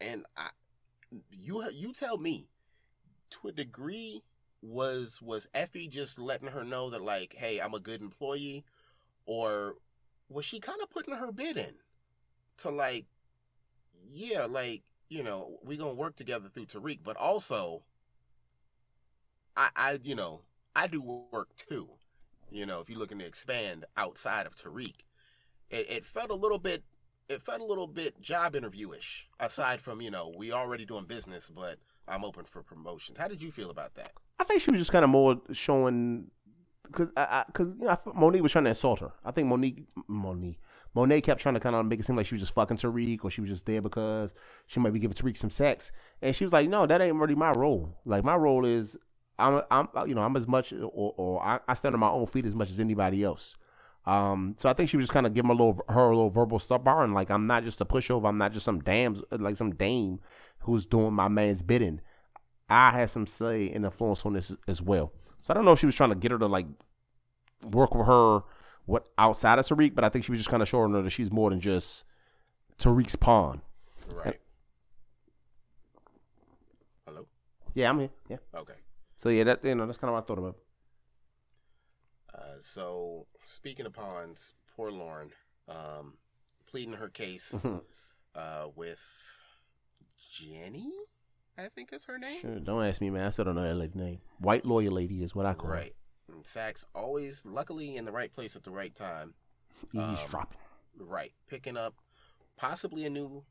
and I, you you tell me, to a degree, was was Effie just letting her know that, like, hey, I'm a good employee, or was she kind of putting her bid in to, like, yeah, like, you know, we gonna work together through Tariq, but also, I, I, you know, I do work too. You know, if you're looking to expand outside of Tariq, it, it felt a little bit, it felt a little bit job interview-ish. Aside from, you know, we already doing business, but I'm open for promotions. How did you feel about that? I think she was just kind of more showing, because I, I, cause, you know, I thought Monique was trying to insult her. I think Monique, Monique, Monet kept trying to kind of make it seem like she was just fucking Tariq, or she was just there because she might be giving Tariq some sex. And she was like, no, that ain't really my role. Like, my role is, I'm, I'm, you know, I'm as much, or, or I, I stand on my own feet as much as anybody else. Um, so I think she was just kind of giving a little, her a little verbal stuff bar, and like, I'm not just a pushover. I'm not just some damn, like some dame who's doing my man's bidding. I have some say and influence on this as well. So I don't know if she was trying to get her to like work with her what outside of Tariq, but I think she was just kind of showing her that she's more than just Tariq's pawn. Right. And, hello? Yeah, I'm here. Yeah. Okay. So yeah, that you know, that's kind of what I thought about. Uh, so speaking of pawns, poor Lauren, um, pleading her case mm-hmm. uh, with Jenny, I think is her name. Sure, don't ask me, man. I still don't know that lady's name. White lawyer lady is what I call right. her. Right. And Sax always, luckily, in the right place at the right time. Eavesdropping. Um, right, picking up possibly a new,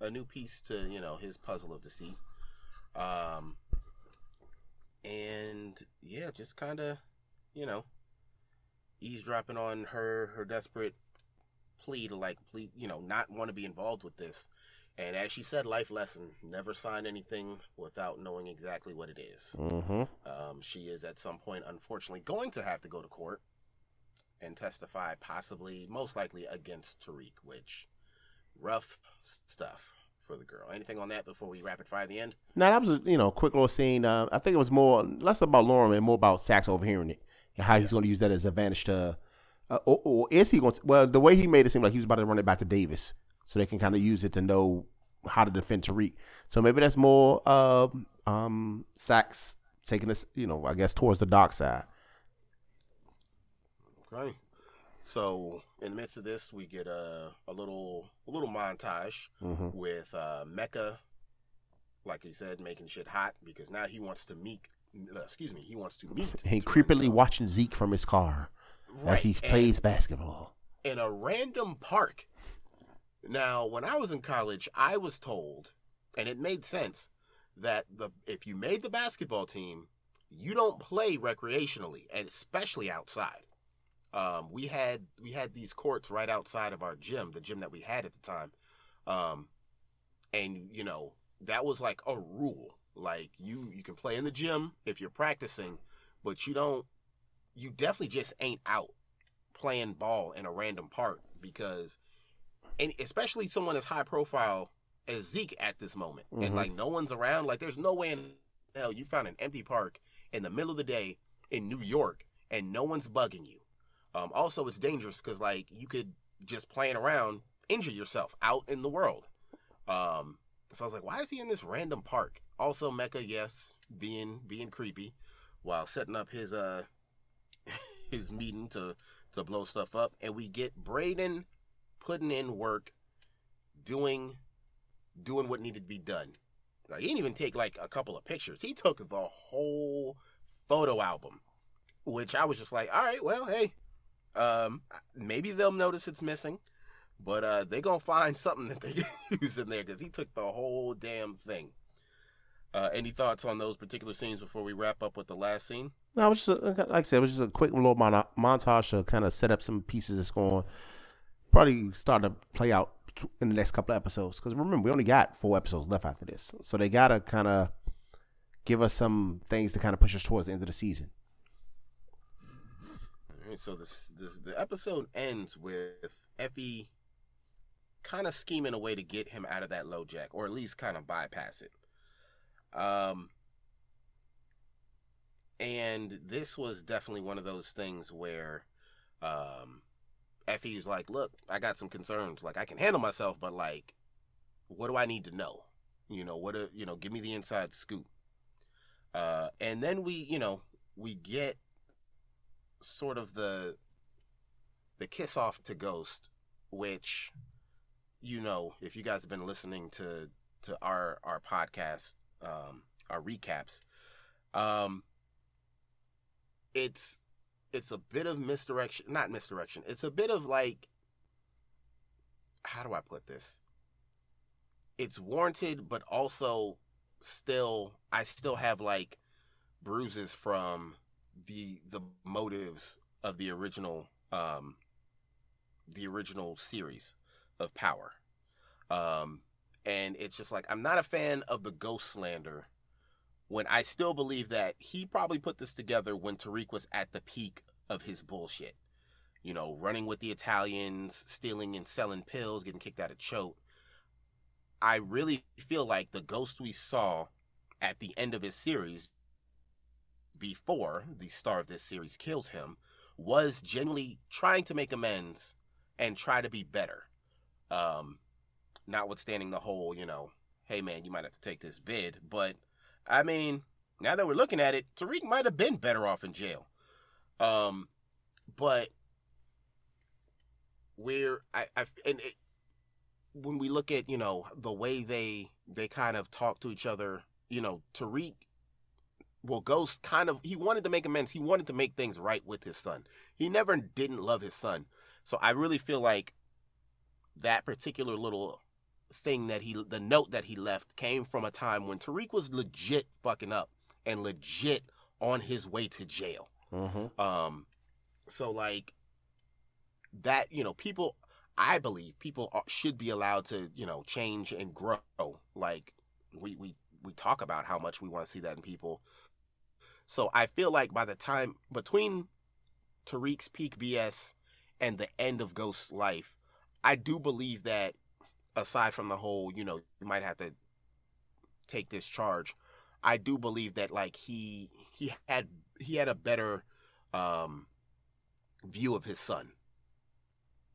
a new piece to you know his puzzle of deceit. Um. And yeah, just kind of, you know, eavesdropping on her, her desperate plea to like, please, you know, not want to be involved with this. And as she said, life lesson, never sign anything without knowing exactly what it is. Mm-hmm. Um, she is at some point, unfortunately, going to have to go to court and testify possibly, most likely against Tariq, which rough stuff. For the girl. Anything on that before we rapid fire the end? No, that was a you know quick little scene. Uh, I think it was more less about Lauren and more about Sax overhearing it and how yeah. he's going to use that as advantage to, uh, or, or is he going to? Well, the way he made it seem like he was about to run it back to Davis, so they can kind of use it to know how to defend Tariq. So maybe that's more uh, um, Sax taking this, you know, I guess towards the dark side. Okay. So in the midst of this, we get a a little a little montage mm-hmm. with uh, Mecca, like he said, making shit hot because now he wants to meet. Uh, excuse me, he wants to meet. And creepily watching Zeke from his car right. as he plays and, basketball in a random park. Now, when I was in college, I was told, and it made sense that the if you made the basketball team, you don't play recreationally, and especially outside. Um, we had we had these courts right outside of our gym, the gym that we had at the time, um, and you know that was like a rule. Like you, you can play in the gym if you're practicing, but you don't. You definitely just ain't out playing ball in a random park because, and especially someone as high profile as Zeke at this moment, mm-hmm. and like no one's around. Like there's no way in hell you found an empty park in the middle of the day in New York and no one's bugging you. Um, also, it's dangerous because, like, you could just playing around, injure yourself out in the world. Um, so I was like, why is he in this random park? Also, Mecca, yes, being being creepy while setting up his uh his meeting to, to blow stuff up. And we get Braden putting in work, doing doing what needed to be done. Like, he didn't even take, like, a couple of pictures. He took the whole photo album, which I was just like, all right, well, hey. Um, maybe they'll notice it's missing, but uh, they gonna find something that they can use in there because he took the whole damn thing. Uh, any thoughts on those particular scenes before we wrap up with the last scene? No, it was just a, like I said, it was just a quick little mon- montage to kind of set up some pieces that's going probably start to play out in the next couple of episodes. Because remember, we only got four episodes left after this, so they gotta kind of give us some things to kind of push us towards the end of the season. So this, this the episode ends with Effie kind of scheming a way to get him out of that low jack, or at least kind of bypass it. Um, and this was definitely one of those things where um, Effie was like, look, I got some concerns. Like, I can handle myself, but, like, what do I need to know? You know, what, a, you know, give me the inside scoop. Uh, and then we, you know, we get sort of the the kiss off to Ghost, which, you know, if you guys have been listening to to our our podcast, um, our recaps, um, it's it's a bit of misdirection, not misdirection. It's a bit of like, how do I put this? It's warranted, but also still, I still have like bruises from the the motives of the original um, the original series of Power. Um, and it's just like, I'm not a fan of the Ghost slander when I still believe that he probably put this together when Tariq was at the peak of his bullshit. You know, running with the Italians, stealing and selling pills, getting kicked out of Choate. I really feel like the Ghost we saw at the end of his series, before the star of this series kills him, was genuinely trying to make amends and try to be better. Um, notwithstanding the whole, you know, hey man, you might have to take this bid. But I mean, now that we're looking at it, Tariq might have been better off in jail. Um, but we're, I, I, and it, when we look at, you know, the way they, they kind of talk to each other, you know, Tariq, well, Ghost kind of, he wanted to make amends. He wanted to make things right with his son. He never didn't love his son. So I really feel like that particular little thing that he, the note that he left came from a time when Tariq was legit fucking up and legit on his way to jail. Mm-hmm. Um, so like that, you know, people, I believe people should be allowed to, you know, change and grow. Like we, we, we talk about how much we want to see that in people. So I feel like by the time between Tariq's peak B S and the end of Ghost's life, I do believe that aside from the whole, you know, you might have to take this charge. I do believe that like he, he had, he had a better, um, view of his son.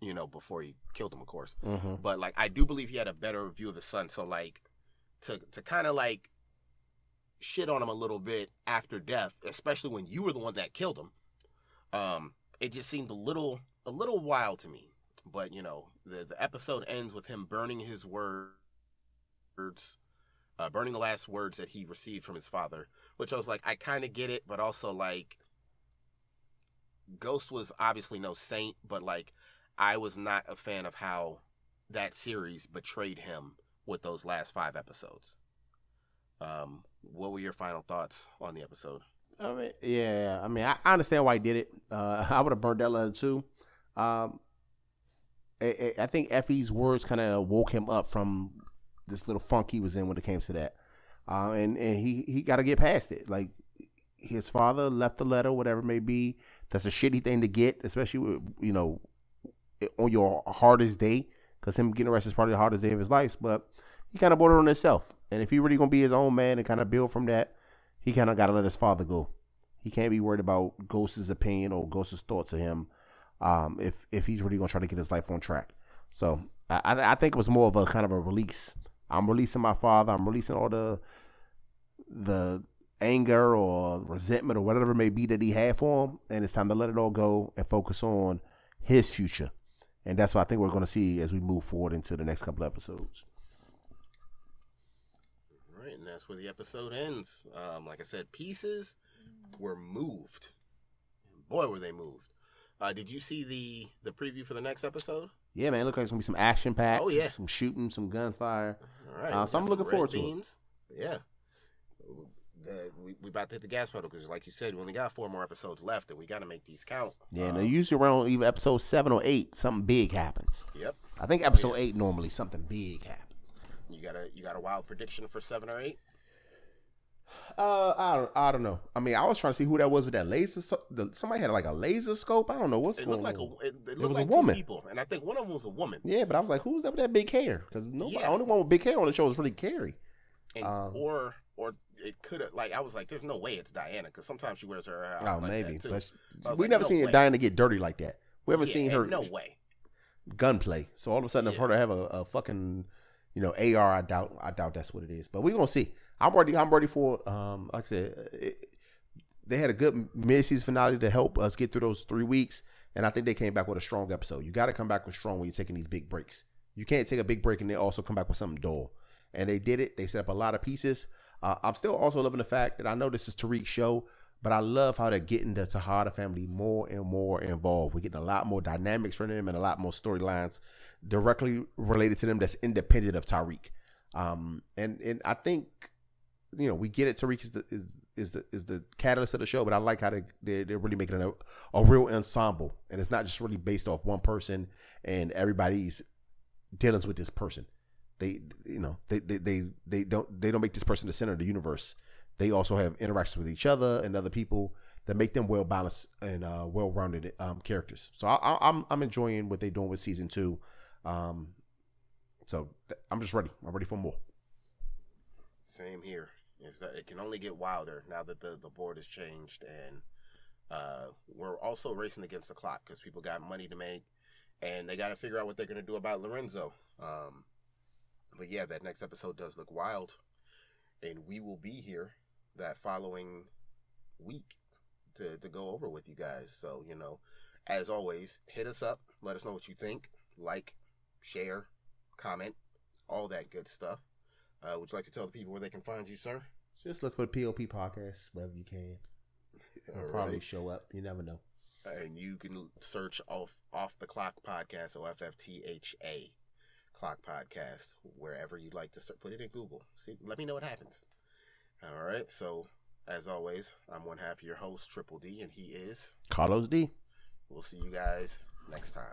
You know, before he killed him, of course. Mm-hmm. But, like, I do believe he had a better view of his son. So, like, to to kind of, like, shit on him a little bit after death, especially when you were the one that killed him, um, it just seemed a little a little wild to me. But, you know, the, the episode ends with him burning his words, uh, burning the last words that he received from his father, which I was like, I kind of get it, but also, like, Ghost was obviously no saint, but, like, I was not a fan of how that series betrayed him with those last five episodes. Um, what were your final thoughts on the episode? I mean, yeah, I mean, I, I understand why he did it. Uh, I would have burned that letter too. Um, I, I think Effie's words kind of woke him up from this little funk he was in when it came to that. Uh, and, and he, he got to get past it. Like, his father left the letter, whatever it may be. That's a shitty thing to get, especially, with, you know, on your hardest day, because him getting arrested is probably the hardest day of his life. But he kind of bought it on himself, and if he really gonna be his own man and kind of build from that, he kind of gotta let his father go. He can't be worried about Ghost's opinion or Ghost's thoughts of him, um, if if he's really gonna try to get his life on track. So I, I, I think it was more of a kind of a release. I'm releasing my father. I'm releasing all the the anger or resentment or whatever it may be that he had for him, and it's time to let it all go and focus on his future. And that's what I think we're going to see as we move forward into the next couple episodes. All right, and that's where the episode ends. Um, like I said, pieces were moved. Boy, were they moved. Uh, did you see the, the preview for the next episode? Yeah, man. It looks like it's going to be some action-packed. Oh, yeah. Some shooting, some gunfire. All right. Uh, so I'm looking forward beams. to it. Yeah. Uh, we, we about to hit the gas pedal because, like you said, we only got four more episodes left, and we got to make these count. Yeah, um, and usually around either episode seven or eight, something big happens. Yep, I think episode oh, yeah. eight normally something big happens. You got a you got a wild prediction for seven or eight? Uh, I don't, I don't know. I mean, I was trying to see who that was with that laser. So, the, somebody had like a laser scope. I don't know what's it going looked on. Like a, it, it looked it was like a two woman. People, and I think one of them was a woman. Yeah, but I was like, who's that with that big hair? Because nobody, yeah. only one with big hair on the show was really Carrie. And, um, or or it could have like I was like, there's no way it's Diana because sometimes she wears her hair out oh, like maybe. That too. But she, we like, never no seen way. Diana get dirty like that. We haven't yeah, seen her no way gunplay. So all of a sudden, I've yeah. heard her have a, a fucking. You know, A R, I doubt I doubt that's what it is. But we're going to see. I'm ready, I'm ready for, um, like I said, it, they had a good mid-season finale to help us get through those three weeks. And I think they came back with a strong episode. You got to come back with strong when you're taking these big breaks. You can't take a big break and then also come back with something dull. And they did it. They set up a lot of pieces. Uh, I'm still also loving the fact that I know this is Tariq's show, but I love how they're getting the Tejada family more and more involved. We're getting a lot more dynamics from them and a lot more storylines directly related to them that's independent of Tariq. Um, and, and I think, you know, we get it. Tariq is the, is, is the, is the catalyst of the show, but I like how they, they, they're really making a, a real ensemble. And it's not just really based off one person and everybody's dealings with this person. They, you know, they, they, they, they don't, they don't make this person the center of the universe. They also have interactions with each other and other people that make them well balanced and uh, well-rounded um, characters. So I, I, I'm, I'm enjoying what they're doing with season two. Um, so th- I'm just ready. I'm ready for more. Same here. It's that it can only get wilder now that the, the board has changed and, uh, we're also racing against the clock because people got money to make and they got to figure out what they're going to do about Lorenzo. Um, but yeah, that next episode does look wild and we will be here that following week to, to go over with you guys. So, you know, as always, hit us up. Let us know what you think. Like, share, comment, all that good stuff. Uh, would you like to tell the people where they can find you, sir? Just look for the P O P Podcasts wherever you can. It'll right. probably show up. You never know. And you can search off off the Clock Podcast, so F F T H A Clock Podcast, wherever you'd like to search. Put it in Google. See, let me know what happens. All right. So, as always, I'm one half of your host, Triple D, and he is Carlos D. We'll see you guys next time.